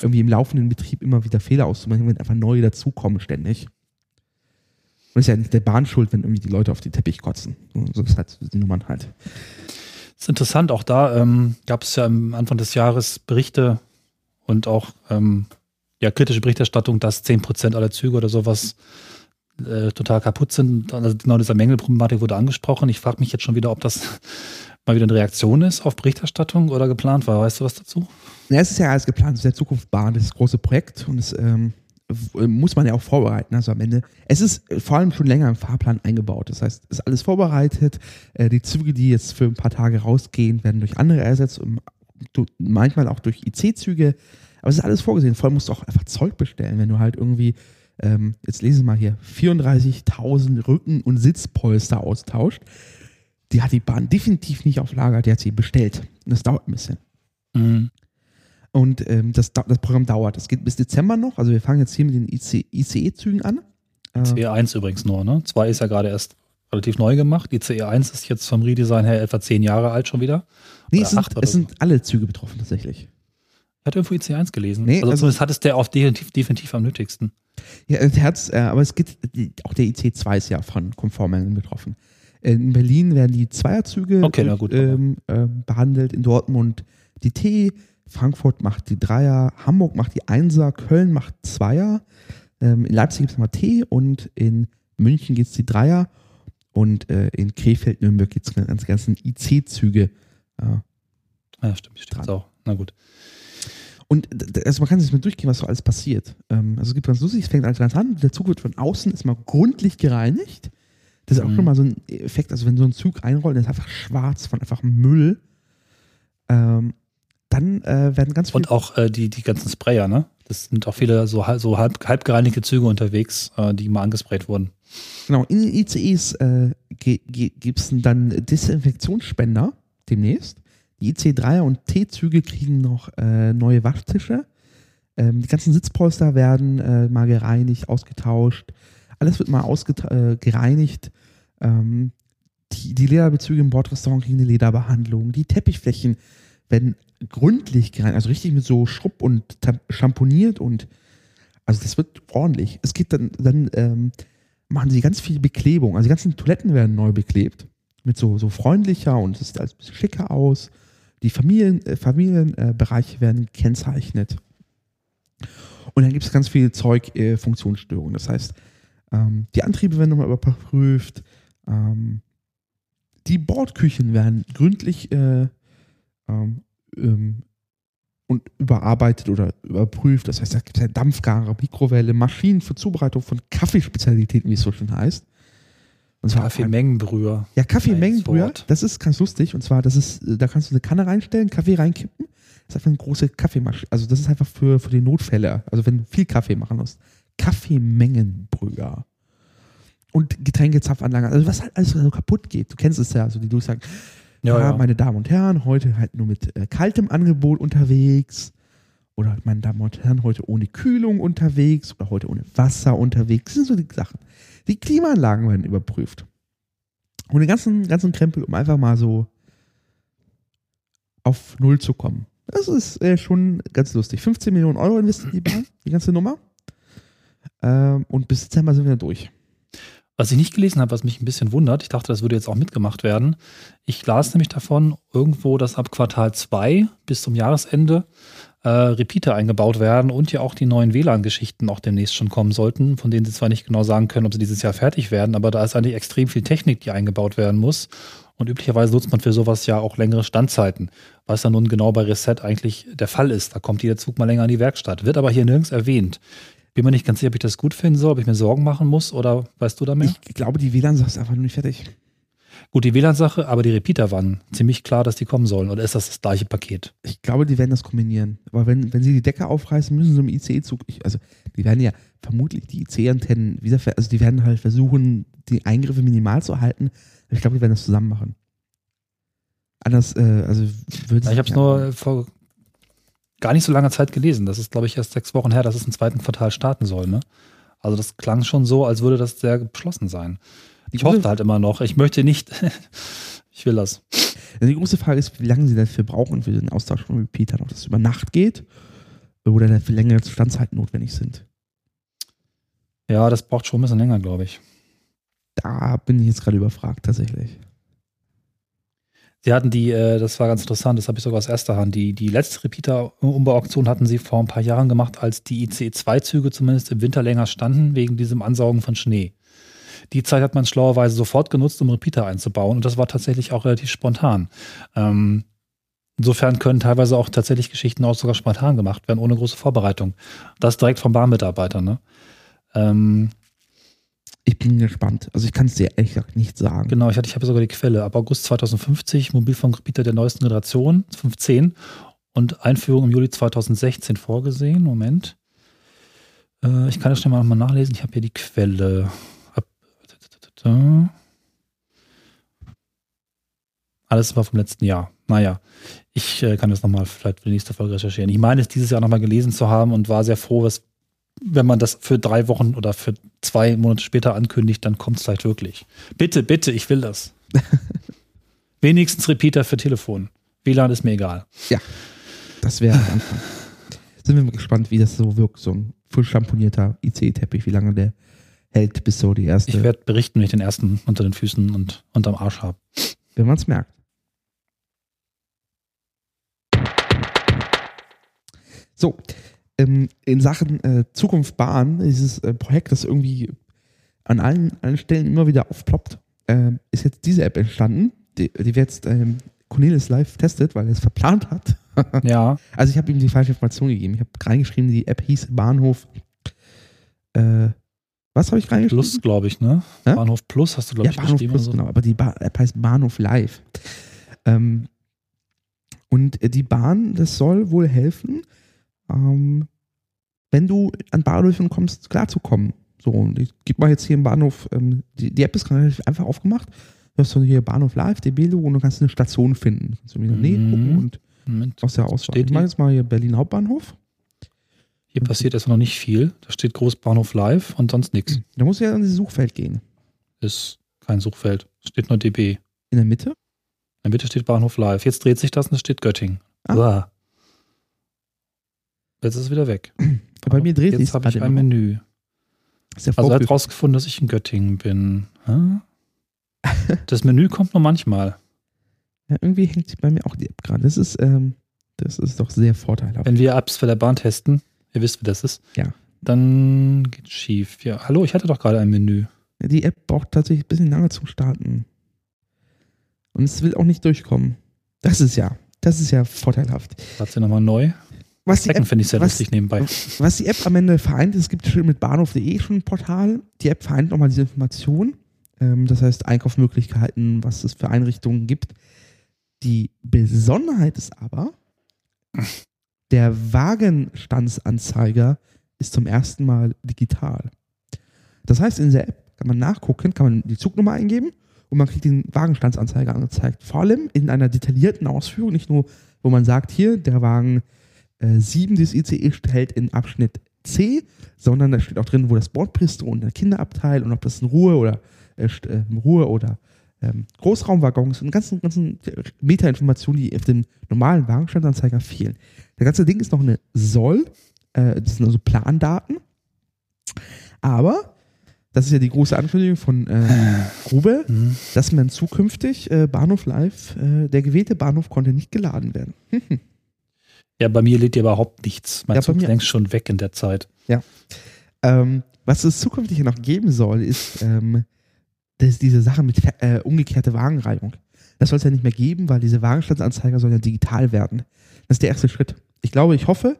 irgendwie im laufenden Betrieb immer wieder Fehler auszumachen, wenn einfach neue dazukommen ständig. Und es ist ja nicht der Bahn schuld, wenn irgendwie die Leute auf den Teppich kotzen. So ist halt die Nummern halt. Das ist interessant, auch da gab es ja am Anfang des Jahres Berichte und auch kritische Berichterstattung, dass 10% aller Züge oder sowas total kaputt sind. Also genau diese Mängelproblematik wurde angesprochen. Ich frage mich jetzt schon wieder, ob das mal wieder eine Reaktion ist auf Berichterstattung oder geplant war. Weißt du was dazu? Ja, es ist ja alles geplant. Es ist ja Zukunft Bahn, das ist das große Projekt und es muss man ja auch vorbereiten, also am Ende. Es ist vor allem schon länger im Fahrplan eingebaut. Das heißt, es ist alles vorbereitet. Die Züge, die jetzt für ein paar Tage rausgehen, werden durch andere ersetzt und manchmal auch durch IC-Züge. Aber es ist alles vorgesehen. Vor allem musst du auch einfach Zeug bestellen, wenn du halt irgendwie, jetzt lese ich mal hier, 34.000 Rücken- und Sitzpolster austauscht. Die hat die Bahn definitiv nicht auf Lager, die hat sie bestellt. Und das dauert ein bisschen. Mhm. Und das Programm dauert. Es geht bis Dezember noch. Also wir fangen jetzt hier mit den ICE-Zügen an. ICE 1 übrigens nur, ne? 2 ist ja gerade erst relativ neu gemacht. ICE 1 ist jetzt vom Redesign her etwa 10 Jahre alt schon wieder. Nee, es sind alle Züge betroffen tatsächlich. Ich hatte irgendwo ICE 1 gelesen. Nee, also zumindest hat es der auch definitiv am nötigsten. Ja, aber es geht, auch der ICE 2 ist ja von Komfortmängeln betroffen. In Berlin werden die Zweierzüge behandelt, in Dortmund die T, Frankfurt macht die Dreier, Hamburg macht die Einser, Köln macht Zweier, in Leipzig gibt es mal T und in München geht es die Dreier und in Krefeld, Nürnberg geht es ganz ganzen IC-Züge. Ja, stimmt auch. Na gut. Und also man kann sich mal durchgehen, was so alles passiert. Also es gibt ganz lustig, es fängt alles ganz an, der Zug wird von außen erstmal gründlich gereinigt. Das ist auch schon mal so ein Effekt, also wenn so ein Zug einrollt, der ist einfach schwarz von einfach Müll. Dann werden ganz viele... Und auch die ganzen Sprayer, ne? Das sind auch viele so halb gereinigte Züge unterwegs, die mal angesprayt wurden. Genau, in den ICEs gibt es dann Desinfektionsspender demnächst. Die IC3 und T-Züge kriegen noch neue Waschtische. Die ganzen Sitzpolster werden mal gereinigt, ausgetauscht. Alles wird mal gereinigt. Die Lederbezüge im Bordrestaurant kriegen eine Lederbehandlung. Die Teppichflächen werden gründlich gereinigt, also richtig mit so Schrupp und schamponiert und also das wird ordentlich. Es geht dann machen sie ganz viel Beklebung, also die ganzen Toiletten werden neu beklebt, mit so freundlicher und es sieht alles ein bisschen schicker aus. Die Familienbereiche werden gekennzeichnet. Und dann gibt es ganz viel Zeug, Funktionsstörungen. Das heißt, die Antriebe werden nochmal überprüft, die Bordküchen werden gründlich und überarbeitet oder überprüft. Das heißt, da gibt es ja Dampfgarer, Mikrowelle, Maschinen für Zubereitung von Kaffeespezialitäten, wie es so schön heißt. Und zwar Kaffeemengenbrüher. Ja, Kaffeemengenbrüher, das ist ganz lustig. Und zwar, das ist, da kannst du eine Kanne reinstellen, Kaffee reinkippen. Das ist einfach eine große Kaffeemaschine. Also das ist einfach für die Notfälle. Also wenn du viel Kaffee machen musst. Kaffeemengenbrüher. Und Getränkezapfanlagen. Also was halt alles so kaputt geht. Du kennst es ja. Also die durchsagen, ja, meine Damen und Herren, heute halt nur mit kaltem Angebot unterwegs. Oder meine Damen und Herren, heute ohne Kühlung unterwegs. Oder heute ohne Wasser unterwegs. Das sind so die Sachen. Die Klimaanlagen werden überprüft. Und den ganzen Krempel, um einfach mal so auf Null zu kommen. Das ist schon ganz lustig. 15 Millionen Euro investiert die Bahn, die ganze Nummer. Und bis Dezember sind wir durch. Was ich nicht gelesen habe, was mich ein bisschen wundert, ich dachte, das würde jetzt auch mitgemacht werden. Ich las nämlich davon irgendwo, dass ab Quartal 2 bis zum Jahresende Repeater eingebaut werden und ja auch die neuen WLAN-Geschichten auch demnächst schon kommen sollten, von denen sie zwar nicht genau sagen können, ob sie dieses Jahr fertig werden, aber da ist eigentlich extrem viel Technik, die eingebaut werden muss. Und üblicherweise nutzt man für sowas ja auch längere Standzeiten, was ja nun genau bei Reset eigentlich der Fall ist. Da kommt jeder Zug mal länger in die Werkstatt, wird aber hier nirgends erwähnt. Bin mir nicht ganz sicher, ob ich das gut finden soll, ob ich mir Sorgen machen muss oder weißt du da mehr? Ich glaube, die WLAN-Sache ist einfach noch nicht fertig. Gut, die WLAN-Sache, aber die Repeater waren ziemlich klar, dass die kommen sollen. Oder ist das das gleiche Paket? Ich glaube, die werden das kombinieren. Aber wenn sie die Decke aufreißen, müssen sie im ICE-Zug, also die werden ja vermutlich die ICE-Antennen, also die werden halt versuchen, die Eingriffe minimal zu halten. Ich glaube, die werden das zusammen machen. Anders, also würde ich habe es nur vor gar nicht so langer Zeit gelesen. Das ist, glaube ich, erst 6 Wochen her, dass es im zweiten Quartal starten soll. Ne? Also das klang schon so, als würde das sehr beschlossen sein. Ich hoffe halt immer noch. Ich möchte nicht. Ich will das. Also die große Frage ist, wie lange sie dafür brauchen für den Austausch von Repeatern, ob das über Nacht geht oder dafür längere Standzeiten notwendig sind. Ja, das braucht schon ein bisschen länger, glaube ich. Da bin ich jetzt gerade überfragt, tatsächlich. Sie hatten das war ganz interessant, das habe ich sogar aus erster Hand, die letzte Repeater-Umbauaktion hatten sie vor ein paar Jahren gemacht, als die ICE-2-Züge zumindest im Winter länger standen, wegen diesem Ansaugen von Schnee. Die Zeit hat man schlauerweise sofort genutzt, um Repeater einzubauen und das war tatsächlich auch relativ spontan. Insofern können teilweise auch tatsächlich Geschichten auch sogar spontan gemacht werden, ohne große Vorbereitung. Das direkt vom Bahnmitarbeiter, ne? Ich bin gespannt. Also ich kann es dir ehrlich gesagt nicht sagen. Genau, ich habe sogar die Quelle. Ab August 2050 Mobilfunkrepeater der neuesten Generation, 15 und Einführung im Juli 2016 vorgesehen. Moment. Ich kann das schnell mal nachlesen. Ich habe hier die Quelle. Alles war vom letzten Jahr. Naja, ich kann das nochmal vielleicht für die nächste Folge recherchieren. Ich meine es dieses Jahr nochmal gelesen zu haben und war sehr froh, dass wenn man das für 3 Wochen oder für 2 Monate später ankündigt, dann kommt es vielleicht wirklich. Bitte, bitte, ich will das. Wenigstens Repeater für Telefon. WLAN ist mir egal. Ja, das wäre am Anfang. Sind wir mal gespannt, wie das so wirkt, so ein voll schamponierter ICE-Teppich, wie lange der hält, bis so die erste. Ich werde berichten, wenn ich den ersten unter den Füßen und unterm Arsch habe. Wenn man es merkt. So. In Sachen Zukunft Bahn, dieses Projekt, das irgendwie an allen Stellen immer wieder aufploppt, ist jetzt diese App entstanden, die wir jetzt Cornelis live testet, weil er es verplant hat. Ja. Also ich habe ihm die falsche Information gegeben. Ich habe reingeschrieben, die App hieß Bahnhof. Was habe ich reingeschrieben? Plus, glaube ich, ne? Ja? Bahnhof Plus hast du, glaube ich, Bahnhof geschrieben. Plus, so. Genau, aber die App heißt Bahnhof Live. Und die Bahn, das soll wohl helfen, wenn du an Bahnhöfen kommst, klarzukommen. So, ich gebe mal jetzt hier im Bahnhof, die App ist relativ einfach aufgemacht. Du hast dann hier Bahnhof Live, DB-Logo und du kannst eine Station finden. Kannst du wieder näher gucken und Moment, aus der Auswahl. Ich mache jetzt mal hier Berlin Hauptbahnhof. Hier passiert erstmal noch nicht viel. Da steht groß Bahnhof Live und sonst nichts. Da musst du ja an das Suchfeld gehen. Ist kein Suchfeld. Steht nur DB. In der Mitte? In der Mitte steht Bahnhof Live. Jetzt dreht sich das und es steht Göttingen. Ah. Jetzt ist es wieder weg. Bei mir dreht sich gerade ein Menü. Ja, also er hat rausgefunden, dass ich in Göttingen bin. Das Menü kommt nur manchmal. Ja, irgendwie hängt bei mir auch die App gerade. Das ist doch sehr vorteilhaft. Wenn wir Apps für der Bahn testen, Ihr wisst, wie das ist. Ja. Dann geht's schief. Ja, hallo, ich hatte doch gerade ein Menü. Die App braucht tatsächlich ein bisschen lange zum Starten. Und es will auch nicht durchkommen. Das ist ja vorteilhaft. Warte ja nochmal neu. Was die App, finde ich sehr lustig nebenbei. Was die App am Ende vereint, es gibt schon mit bahnhof.de schon ein Portal. Die App vereint nochmal diese Informationen. Das heißt Einkaufsmöglichkeiten, was es für Einrichtungen gibt. Die Besonderheit ist aber, der Wagenstandsanzeiger ist zum ersten Mal digital. Das heißt, in dieser App kann man nachgucken, kann man die Zugnummer eingeben und man kriegt den Wagenstandsanzeiger angezeigt. Vor allem in einer detaillierten Ausführung, nicht nur, wo man sagt, hier, der Wagen 7 des ICE hält in Abschnitt C, sondern da steht auch drin, wo das Bordbistro und der Kinderabteil und ob das ein Ruhe- oder Großraumwaggon ist und ganzen Meta-Informationen, die auf dem normalen Wagenstandsanzeiger fehlen. Das ganze Ding ist noch eine Soll, das sind also Plandaten, aber das ist ja die große Ankündigung von Grube, dass man zukünftig Bahnhof Live, der gewählte Bahnhof konnte nicht geladen werden. Ja, bei mir lädt ihr überhaupt nichts. Mein Zug ist längst schon weg in der Zeit. Ja. Was es zukünftig noch geben soll, ist diese Sache mit umgekehrter Wagenreihung. Das soll es ja nicht mehr geben, weil diese Wagenstandsanzeiger sollen ja digital werden. Das ist der erste Schritt. Ich hoffe,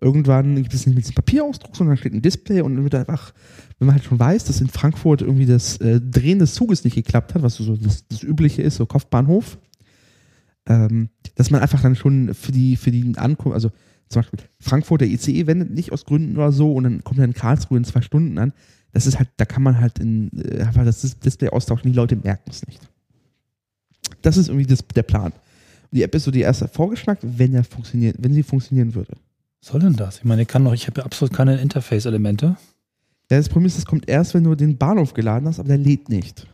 irgendwann gibt es nicht mit diesem Papierausdruck, sondern steht ein Display und dann wird einfach, wenn man halt schon weiß, dass in Frankfurt irgendwie das Drehen des Zuges nicht geklappt hat, was so das Übliche ist, so Kopfbahnhof, dass man einfach dann schon für die Ankunft, also zum Beispiel Frankfurt, der ICE wendet nicht aus Gründen oder so und dann kommt er in Karlsruhe in 2 Stunden an. Das ist halt, da kann man halt einfach das Display austauschen, die Leute merken es nicht. Das ist irgendwie der Plan. Die App ist so die erste vorgeschnackt, wenn sie funktionieren würde. Was soll denn das? Ich meine, ich habe ja absolut keine Interface-Elemente. Ja, das Problem ist, das kommt erst, wenn du den Bahnhof geladen hast, aber der lädt nicht.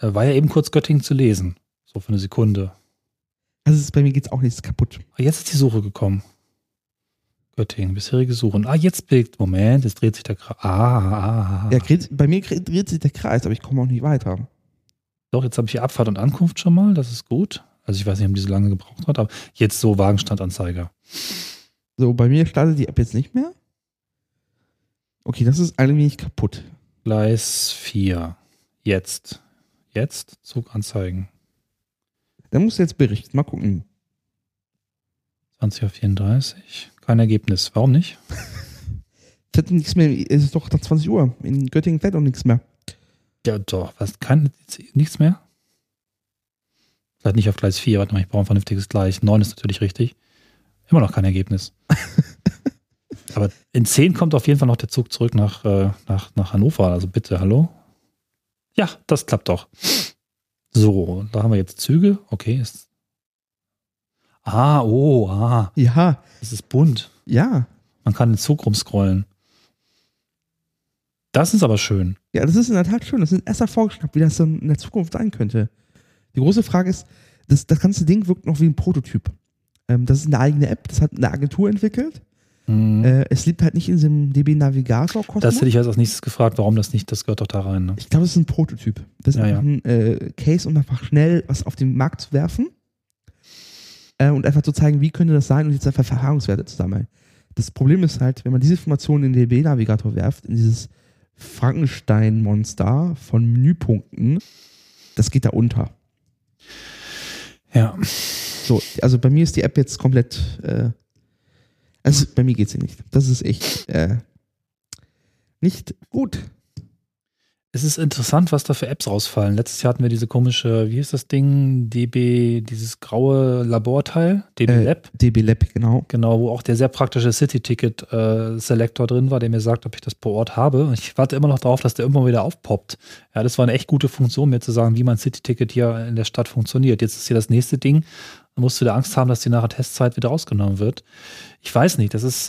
War ja eben kurz Göttingen zu lesen. So für eine Sekunde. Also bei mir geht's auch nichts kaputt. Jetzt ist die Suche gekommen. Göttingen, bisherige Suche. Jetzt biegt. Moment, jetzt dreht sich der Kreis. Ja, bei mir dreht sich der Kreis, aber ich komme auch nicht weiter. Doch, jetzt habe ich hier Abfahrt und Ankunft schon mal. Das ist gut. Also ich weiß nicht, ob die so lange gebraucht hat, aber jetzt so Wagenstandanzeiger. So, bei mir startet die App jetzt nicht mehr. Okay, das ist ein wenig kaputt. Gleis 4. Jetzt. Jetzt Zug anzeigen. Dann musst du jetzt berichten. Mal gucken. 20:34. Kein Ergebnis. Warum nicht? Es nichts mehr. Es ist doch nach 20 Uhr. In Göttingen fährt auch nichts mehr. Ja doch. Was? Nichts mehr? Vielleicht nicht auf Gleis 4. Warte mal, ich brauche ein vernünftiges Gleis. 9 ist natürlich richtig. Immer noch kein Ergebnis. Aber in 10 kommt auf jeden Fall noch der Zug zurück nach Hannover. Also bitte, hallo? Ja, das klappt doch. So, da haben wir jetzt Züge. Okay. Ja. Das ist bunt. Ja. Man kann den Zug rumscrollen. Das ist aber schön. Ja, das ist in der Tat schön. Das ist erst mal vorgeschnappt, wie das dann in der Zukunft sein könnte. Die große Frage ist, das ganze Ding wirkt noch wie ein Prototyp. Das ist eine eigene App, das hat eine Agentur entwickelt. Mhm. Es lebt halt nicht in diesem DB-Navigator-Kosmos. Das hätte ich als nächstes gefragt, warum das nicht, das gehört doch da rein. Ne? Ich glaube, das ist ein Prototyp. Das ist ein Case, um einfach schnell was auf den Markt zu werfen und einfach zu zeigen, wie könnte das sein und jetzt einfach Erfahrungswerte zu sammeln. Das Problem ist halt, wenn man diese Informationen in den DB-Navigator werft, in dieses Frankenstein-Monster von Menüpunkten, das geht da unter. Ja. So, also bei mir ist die App jetzt komplett, also bei mir geht sie nicht. Das ist echt nicht gut. Es ist interessant, was da für Apps rausfallen. Letztes Jahr hatten wir diese komische, wie hieß das Ding? DB, dieses graue Laborteil, DB Lab. DB Lab, genau. Genau, wo auch der sehr praktische City-Ticket-Selektor drin war, der mir sagt, ob ich das vor Ort habe. Ich warte immer noch drauf, dass der irgendwann wieder aufpoppt. Ja, das war eine echt gute Funktion, mir zu sagen, wie mein City-Ticket hier in der Stadt funktioniert. Jetzt ist hier das nächste Ding. Dann musst du wieder Angst haben, dass die nach der Testzeit wieder rausgenommen wird. Ich weiß nicht, das ist,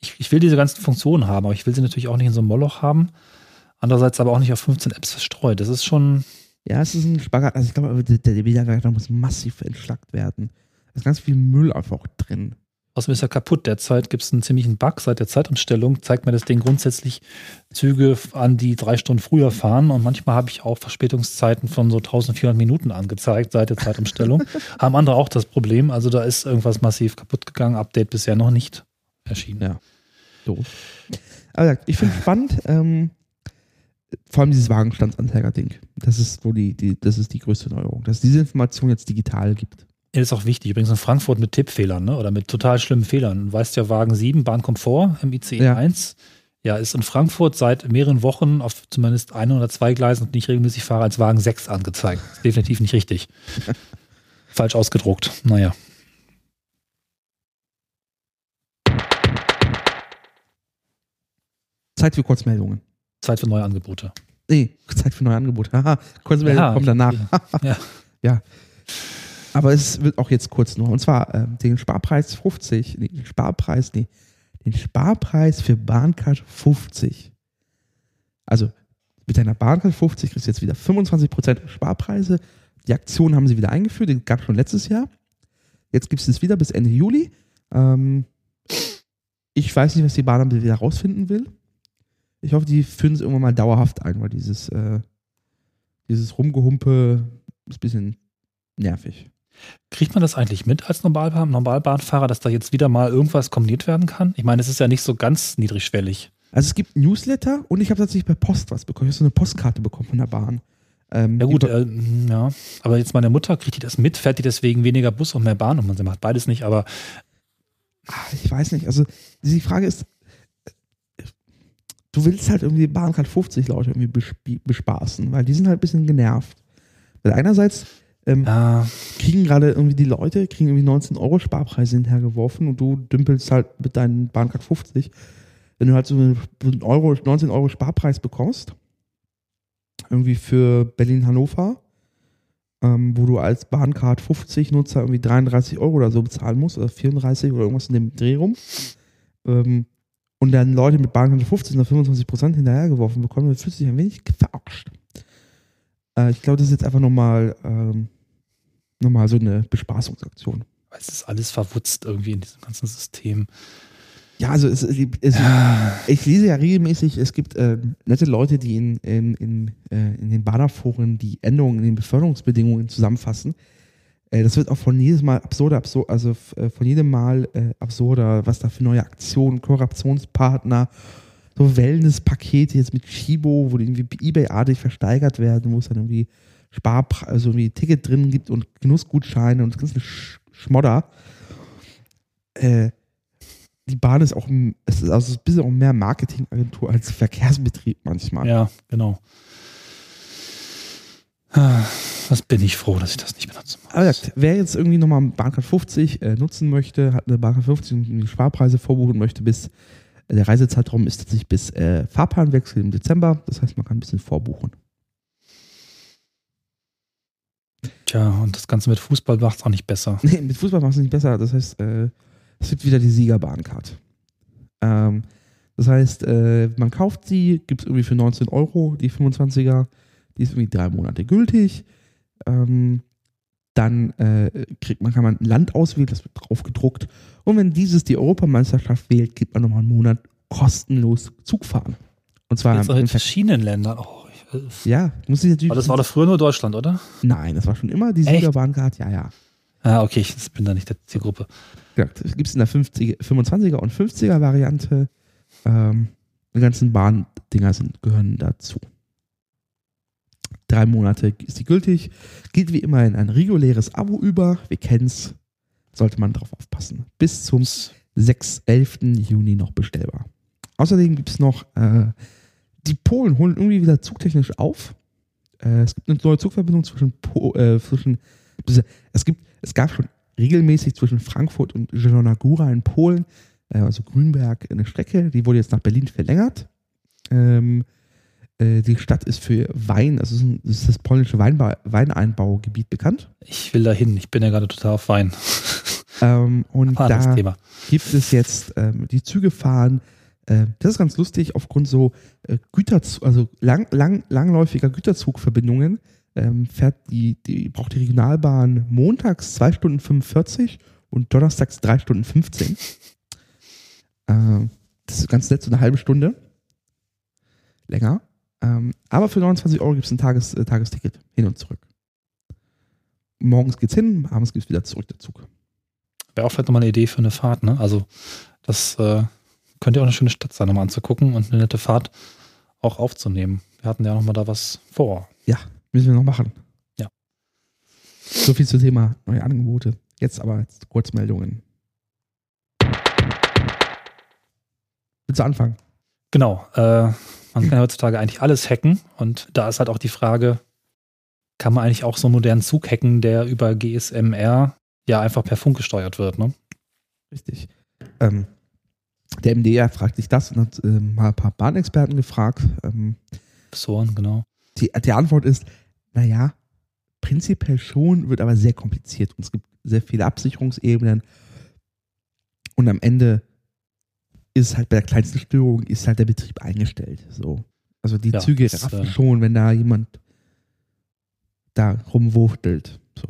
ich will diese ganzen Funktionen haben, aber ich will sie natürlich auch nicht in so einem Moloch haben. Andererseits aber auch nicht auf 15 Apps verstreut. Das ist schon... Ja, es ist ein Spagat. Also ich glaube, der DB-Navigator muss massiv entschlackt werden. Da ist ganz viel Müll einfach auch drin. Außerdem ist er kaputt. Derzeit gibt es einen ziemlichen Bug. Seit der Zeitumstellung zeigt mir das Ding grundsätzlich Züge an, die 3 Stunden früher fahren. Und manchmal habe ich auch Verspätungszeiten von so 1400 Minuten angezeigt seit der Zeitumstellung. Haben andere auch das Problem. Also da ist irgendwas massiv kaputt gegangen. Update bisher noch nicht erschienen. Ja. doof. Aber ich finde es spannend, vor allem dieses Wagenstandsanzeiger-Ding. Das ist wohl die größte Neuerung, dass es diese Information jetzt digital gibt. Ja, das ist auch wichtig. Übrigens in Frankfurt mit Tippfehlern, ne? Oder mit total schlimmen Fehlern. Du weißt ja, Wagen 7, Bahnkomfort, im ICE ja. 1. Ja, ist in Frankfurt seit mehreren Wochen auf zumindest ein oder zwei Gleisen und nicht regelmäßig fahre als Wagen 6 angezeigt. Ist definitiv nicht richtig. Falsch ausgedruckt. Naja. Zeit für Kurzmeldungen. Zeit für neue Angebote. Nee, Zeit für neue Angebote. Haha, Kurzmeldungen kommt danach. Ja. Ja. Aber es wird auch jetzt kurz nur. Und zwar den Sparpreis für Bahncard 50. Also mit deiner Bahncard 50 kriegst du jetzt wieder 25% Sparpreise. Die Aktion haben sie wieder eingeführt, die gab es schon letztes Jahr. Jetzt gibt es das wieder bis Ende Juli. Ich weiß nicht, was die Bahn damit wieder rausfinden will. Ich hoffe, die führen es irgendwann mal dauerhaft ein, weil dieses Rumgehumpe ist ein bisschen nervig. Kriegt man das eigentlich mit als Normalbahnfahrer, dass da jetzt wieder mal irgendwas kombiniert werden kann? Ich meine, es ist ja nicht so ganz niedrigschwellig. Also es gibt Newsletter und ich habe tatsächlich per Post was bekommen. Ich habe so eine Postkarte bekommen von der Bahn. Ja gut, ja. Aber jetzt meine Mutter, kriegt die das mit? Fährt die deswegen weniger Bus und mehr Bahn? Und man macht beides nicht, aber... Ich weiß nicht, also die Frage ist, du willst halt irgendwie Bahncard 50 Leute irgendwie bespaßen, weil die sind halt ein bisschen genervt. Weil einerseits kriegen gerade irgendwie die Leute, kriegen irgendwie 19 Euro Sparpreise hinterhergeworfen und du dümpelst halt mit deinen Bahncard 50. Wenn du halt so einen 19 Euro Sparpreis bekommst, irgendwie für Berlin-Hannover, wo du als Bahncard 50 Nutzer irgendwie 33 Euro oder so bezahlen musst oder 34 oder irgendwas in dem Dreh rum und dann Leute mit Bahncard 50 oder 25% hinterhergeworfen bekommen, dann fühlt sich ein wenig verarscht. Ich glaube, das ist jetzt einfach nochmal so eine Bespaßungsaktion. Es ist alles verwutzt irgendwie in diesem ganzen System. Ja, also ich lese ja regelmäßig, es gibt nette Leute, die in den Bahnerforen die Änderungen in den Beförderungsbedingungen zusammenfassen. Das wird auch von jedes Mal absurder, was da für neue Aktionen, Kooperationspartner, so Wellnesspakete jetzt mit Chibo, wo die irgendwie eBay-artig versteigert werden, wo es dann irgendwie irgendwie Ticket drin gibt und Genussgutscheine und das ganze Schmodder. Die Bahn ist auch, es ist ein bisschen auch mehr Marketingagentur als Verkehrsbetrieb manchmal. Ja, genau. Was bin ich froh, dass ich das nicht benutze. Aber wer jetzt irgendwie nochmal Bahncard 50 nutzen möchte, hat eine Bahncard 50 und die Sparpreise vorbuchen möchte, bis der Reisezeitraum ist tatsächlich bis Fahrplanwechsel im Dezember. Das heißt, man kann ein bisschen vorbuchen. Tja, und das Ganze mit Fußball macht es auch nicht besser. Nee, mit Fußball macht es nicht besser. Das heißt, es gibt wieder die Siegerbahncard. Das heißt, man kauft sie, gibt es irgendwie für 19 Euro, die 25er, die ist irgendwie 3 Monate gültig. Dann kann man ein Land auswählen, das wird drauf gedruckt. Und wenn dieses die Europameisterschaft wählt, gibt man nochmal einen Monat kostenlos Zugfahren. Und zwar in verschiedenen Ländern. Ja, muss ich natürlich. Aber das war doch früher nur Deutschland, oder? Nein, das war schon immer die Siegerbahncard, ja. Ah, okay, ich bin da nicht der Zielgruppe. Ja, das gibt es in der 25er und 50er Variante. Die ganzen Bahndinger gehören dazu. 3 Monate ist die gültig. Geht wie immer in ein reguläres Abo über. Wir kennen's. Sollte man drauf aufpassen. Bis zum 11. Juni noch bestellbar. Außerdem gibt es noch, die Polen holen irgendwie wieder zugtechnisch auf. Es gibt eine neue Zugverbindung es gab schon regelmäßig zwischen Frankfurt und Zielona Góra in Polen, also Grünberg, eine Strecke, die wurde jetzt nach Berlin verlängert. Die Stadt ist für Wein, also ist das polnische Weineinbaugebiet bekannt. Ich will da hin, ich bin ja gerade total auf Wein. Und da gibt es jetzt, die Züge fahren, das ist ganz lustig, aufgrund so langläufiger Güterzugverbindungen, braucht die Regionalbahn montags 2 Stunden 45 und donnerstags 3 Stunden 15. Das ist ganz nett, so eine halbe Stunde. Länger. Aber für 29 Euro gibt es ein Tagesticket hin und zurück. Morgens geht's hin, abends geht's wieder zurück, der Zug. Wäre auch vielleicht nochmal eine Idee für eine Fahrt, ne? Also, das könnte ja auch eine schöne Stadt sein, nochmal anzugucken und eine nette Fahrt auch aufzunehmen. Wir hatten ja nochmal da was vor. Ja, müssen wir noch machen. Ja. So viel zum Thema neue Angebote. Jetzt aber Kurzmeldungen. Willst du anfangen? Genau. Man kann heutzutage eigentlich alles hacken. Und da ist halt auch die Frage, kann man eigentlich auch so einen modernen Zug hacken, der über GSM-R ja einfach per Funk gesteuert wird, ne? Richtig. Der MDR fragt sich das und hat mal ein paar Bahnexperten gefragt. Soren, genau. Die Antwort ist, naja, prinzipiell schon, wird aber sehr kompliziert. Und es gibt sehr viele Absicherungsebenen. Und am Ende ist halt bei der kleinsten Störung ist halt der Betrieb eingestellt. So. Also die Züge raffen schon, wenn da jemand da rumwuchtelt. So.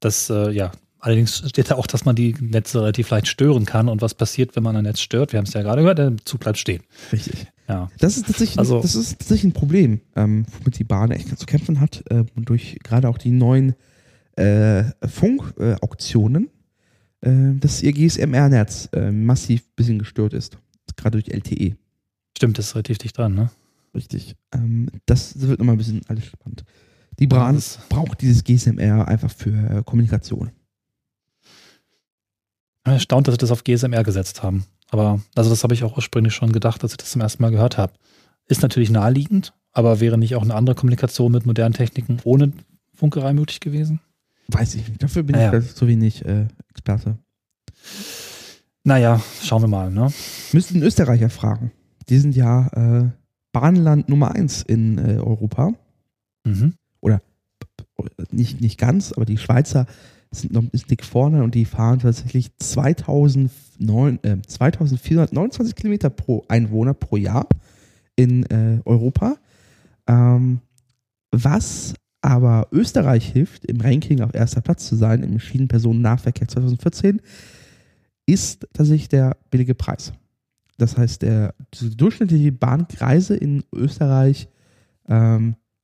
Das, allerdings steht da auch, dass man die Netze relativ leicht stören kann und was passiert, wenn man ein Netz stört. Wir haben es ja gerade gehört, der Zug bleibt stehen. Richtig. Ja. Das ist tatsächlich ein Problem, womit die Bahn echt zu kämpfen hat und durch gerade auch die neuen Funkauktionen, dass ihr GSM-R-Netz massiv ein bisschen gestört ist. Gerade durch LTE. Stimmt, das ist relativ dicht dran, ne? Richtig. Das wird nochmal ein bisschen alles spannend. Die Bahn braucht dieses GSM-R einfach für Kommunikation. Erstaunt, dass sie das auf GSM-R gesetzt haben. Aber das habe ich auch ursprünglich schon gedacht, dass ich das zum ersten Mal gehört habe. Ist natürlich naheliegend, aber wäre nicht auch eine andere Kommunikation mit modernen Techniken ohne Funkerei möglich gewesen? Weiß ich nicht. Dafür bin ich so wenig Experte. Naja, schauen wir mal. Ne? Müssten Österreicher fragen. Die sind ja Bahnland Nummer 1 in Europa. Mhm. Oder nicht ganz, aber die Schweizer sind noch ein bisschen dick vorne und die fahren tatsächlich 2429 Kilometer pro Einwohner pro Jahr in Europa. Was aber Österreich hilft, im Ranking auf erster Platz zu sein, im Schienenpersonennahverkehr 2014, ist tatsächlich der billige Preis. Das heißt, die durchschnittliche Bahngreise in Österreich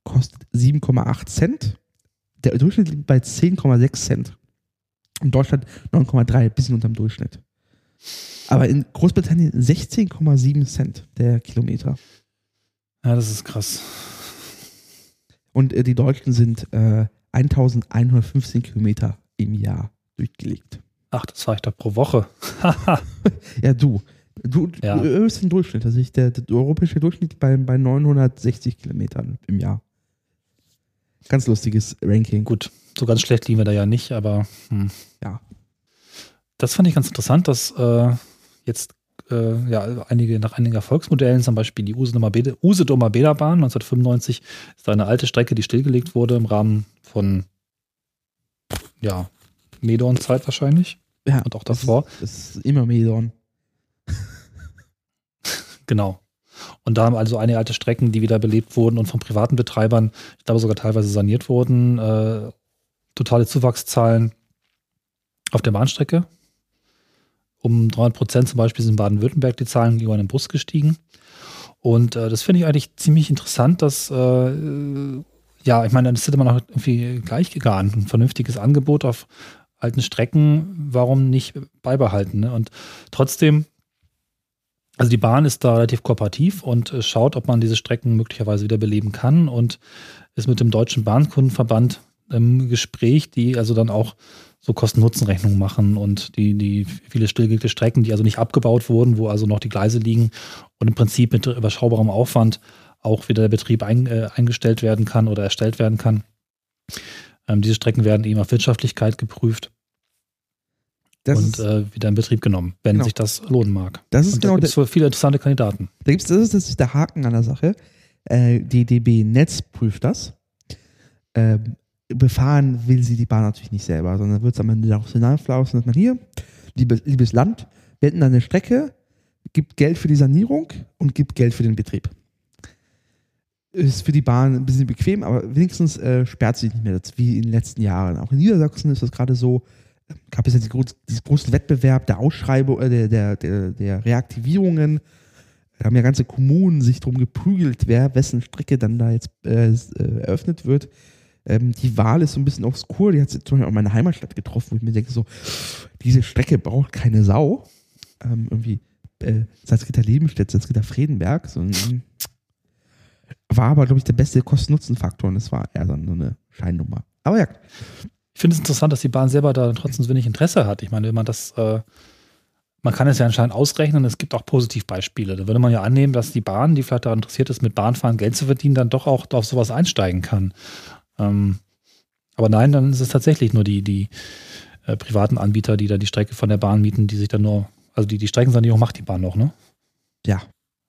kostet 7,8 Cent. Der Durchschnitt liegt bei 10,6 Cent. In Deutschland 9,3, bisschen unterm Durchschnitt. Aber in Großbritannien 16,7 Cent der Kilometer. Ja, das ist krass. Und die Deutschen sind 1115 Kilometer im Jahr durchgelegt. Ach, das war ich doch pro Woche. Ja, du erhöhst den Durchschnitt. Also der europäische Durchschnitt bei 960 Kilometern im Jahr. Ganz lustiges Ranking. Gut, so ganz schlecht liegen wir da ja nicht, aber ja. Das fand ich ganz interessant, dass jetzt nach einigen Erfolgsmodellen, zum Beispiel die Usedomer Bäderbahn 1995, ist eine alte Strecke, die stillgelegt wurde im Rahmen von Medorn-Zeit wahrscheinlich. Ja, und auch davor. Das ist immer Medorn. Genau. Und da haben also einige alte Strecken, die wieder belebt wurden und von privaten Betreibern, ich glaube sogar teilweise saniert wurden, totale Zuwachszahlen auf der Bahnstrecke. Um 300% zum Beispiel sind in Baden-Württemberg die Zahlen gegenüber einem Bus gestiegen. Und das finde ich eigentlich ziemlich interessant, dass, ich meine, das hätte man auch irgendwie gleich gegangen. Ein vernünftiges Angebot auf alten Strecken, warum nicht beibehalten? Ne? Und trotzdem, also die Bahn ist da relativ kooperativ und schaut, ob man diese Strecken möglicherweise wieder beleben kann und ist mit dem Deutschen Bahnkundenverband im Gespräch, die also dann auch so Kosten-Nutzen-Rechnungen machen und die viele stillgelegte Strecken, die also nicht abgebaut wurden, wo also noch die Gleise liegen und im Prinzip mit überschaubarem Aufwand auch wieder der Betrieb eingestellt werden kann oder erstellt werden kann. Diese Strecken werden eben auf Wirtschaftlichkeit geprüft. Das und wieder in Betrieb genommen, wenn sich das lohnen mag. Das ist da gibt es viele interessante Kandidaten. Das ist der Haken an der Sache. Die DB Netz prüft das. Befahren will sie die Bahn natürlich nicht selber, sondern wird es am Ende darauf hinausflausen, dass man hier, liebes Land, wir hätten da eine Strecke, gibt Geld für die Sanierung und gibt Geld für den Betrieb. Ist für die Bahn ein bisschen bequem, aber wenigstens sperrt sie nicht mehr, das wie in den letzten Jahren. Auch in Niedersachsen ist das gerade so, gab es jetzt diesen großen Wettbewerb der Ausschreibung, der Reaktivierungen. Da haben ja ganze Kommunen sich drum geprügelt, wessen Strecke dann da jetzt eröffnet wird. Die Wahl ist so ein bisschen obskur. Die hat zum Beispiel auch meine Heimatstadt getroffen, wo ich mir denke, so, diese Strecke braucht keine Sau. Irgendwie Salzgitter-Lebenstedt, Salzgitter-Fredenberg. So war aber, glaube ich, der beste Kosten-Nutzen-Faktor und das war eher so eine Scheinnummer. Aber ja. Ich finde es interessant, dass die Bahn selber da trotzdem so wenig Interesse hat. Ich meine, wenn man das, man kann es ja anscheinend ausrechnen, es gibt auch Positivbeispiele. Da würde man ja annehmen, dass die Bahn, die vielleicht daran interessiert ist, mit Bahnfahren Geld zu verdienen, dann doch auch auf sowas einsteigen kann. Aber nein, dann ist es tatsächlich nur die privaten Anbieter, die da die Strecke von der Bahn mieten, die sich dann nur, also die Streckensanierung macht die Bahn noch, ne? Ja.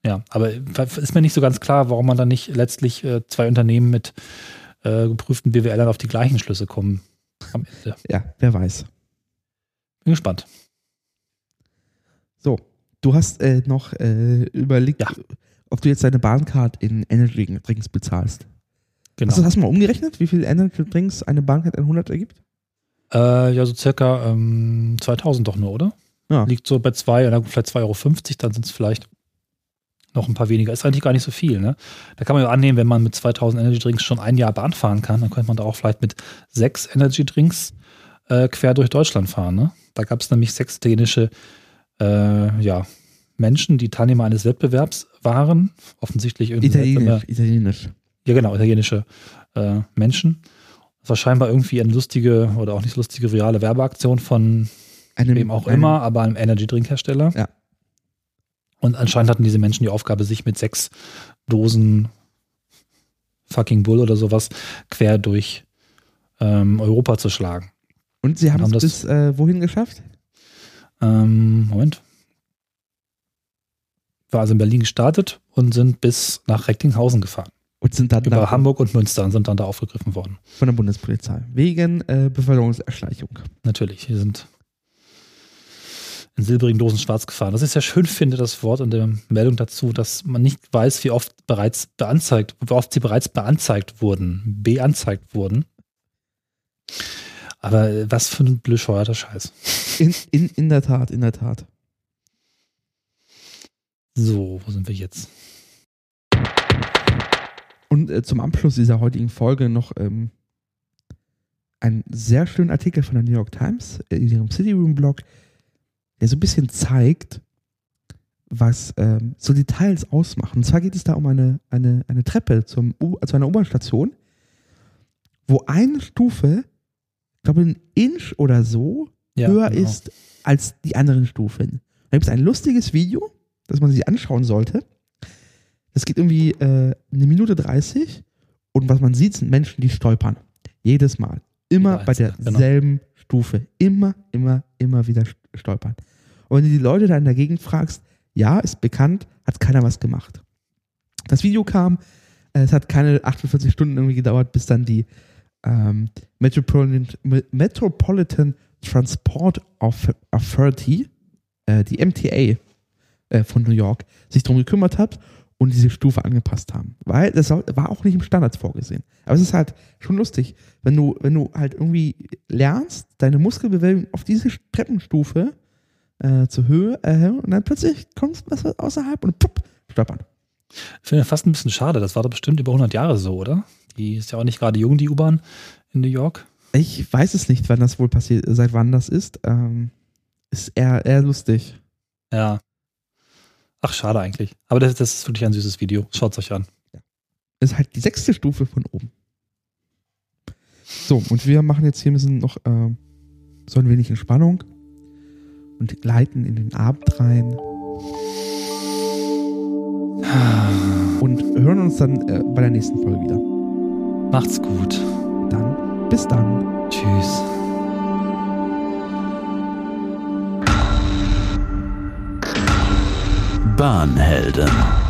Ja, aber ist mir nicht so ganz klar, warum man dann nicht letztlich zwei Unternehmen mit geprüften BWLern auf die gleichen Schlüsse kommen am Ende. Ja, wer weiß. Bin gespannt. So, du hast noch überlegt, ob du jetzt deine Bahncard in Energy Drinks bezahlst. Genau. Also, hast du mal umgerechnet, wie viel Energy Drinks eine Bahncard 100 ergibt? Ja, so circa 2000 doch nur, oder? Ja. Liegt so bei 2, vielleicht 2,50 Euro, dann sind es vielleicht noch ein paar weniger. Ist eigentlich gar nicht so viel, ne? Da kann man ja annehmen, wenn man mit 2000 Energy Drinks schon ein Jahr Bahn fahren kann, dann könnte man da auch vielleicht mit 6 Energy Drinks quer durch Deutschland fahren, ne? Da gab es nämlich 6 dänische Menschen, die Teilnehmer eines Wettbewerbs waren. Offensichtlich irgendwie Italienisch. Ja, genau, italienische Menschen. Das war scheinbar irgendwie eine lustige oder auch nicht lustige reale Werbeaktion von wem auch immer, aber einem Energy-Drink-Hersteller. Ja. Und anscheinend hatten diese Menschen die Aufgabe, sich mit 6 Dosen fucking Bull oder sowas quer durch Europa zu schlagen. Und sie haben es bis wohin geschafft? Moment. War also in Berlin gestartet und sind bis nach Recklinghausen gefahren. Und sind dann über Hamburg und Münster und sind dann da aufgegriffen worden. Von der Bundespolizei. Wegen Bevölkerungserschleichung. Natürlich. Die sind in silbrigen Dosen schwarz gefahren. Was ich sehr schön finde, das Wort in der Meldung dazu, dass man nicht weiß, wie oft sie bereits beanzeigt wurden. Aber was für ein bescheuerter Scheiß. In der Tat, in der Tat. So, wo sind wir jetzt? Und zum Abschluss dieser heutigen Folge noch einen sehr schönen Artikel von der New York Times in ihrem City Room Blog, der so ein bisschen zeigt, was so Details ausmachen. Und zwar geht es da um eine Treppe zu einer U-Bahn-Station, wo eine Stufe, ich glaube ein Inch oder so, höher ist als die anderen Stufen. Da gibt es ein lustiges Video, das man sich anschauen sollte. Es geht irgendwie eine Minute 30 und was man sieht, sind Menschen, die stolpern. Jedes Mal. Immer bei derselben Stufe. Immer wieder stolpern. Und wenn du die Leute da in der Gegend fragst, ja, ist bekannt, hat keiner was gemacht. Das Video kam, es hat keine 48 Stunden irgendwie gedauert, bis dann die Metropolitan Transport Authority, die MTA von New York, sich darum gekümmert hat und diese Stufe angepasst haben. Weil das war auch nicht im Standard vorgesehen. Aber es ist halt schon lustig, wenn du halt irgendwie lernst, deine Muskelbewegung auf diese Treppenstufe zur Höhe und dann plötzlich kommst was außerhalb und pupp, stolpern. Ich finde das fast ein bisschen schade. Das war doch bestimmt über 100 Jahre so, oder? Die ist ja auch nicht gerade jung, die U-Bahn in New York. Ich weiß es nicht, wann das wohl passiert, seit wann das ist. Ist eher lustig. Ja. Ach, schade eigentlich. Aber das ist wirklich ein süßes Video. Schaut es euch an. Das ist halt die 6. Stufe von oben. So, und wir machen jetzt hier ein bisschen noch so ein wenig Entspannung und gleiten in den Abend rein. Und hören uns dann bei der nächsten Folge wieder. Macht's gut. Dann, bis dann. Tschüss. Bahnhelden.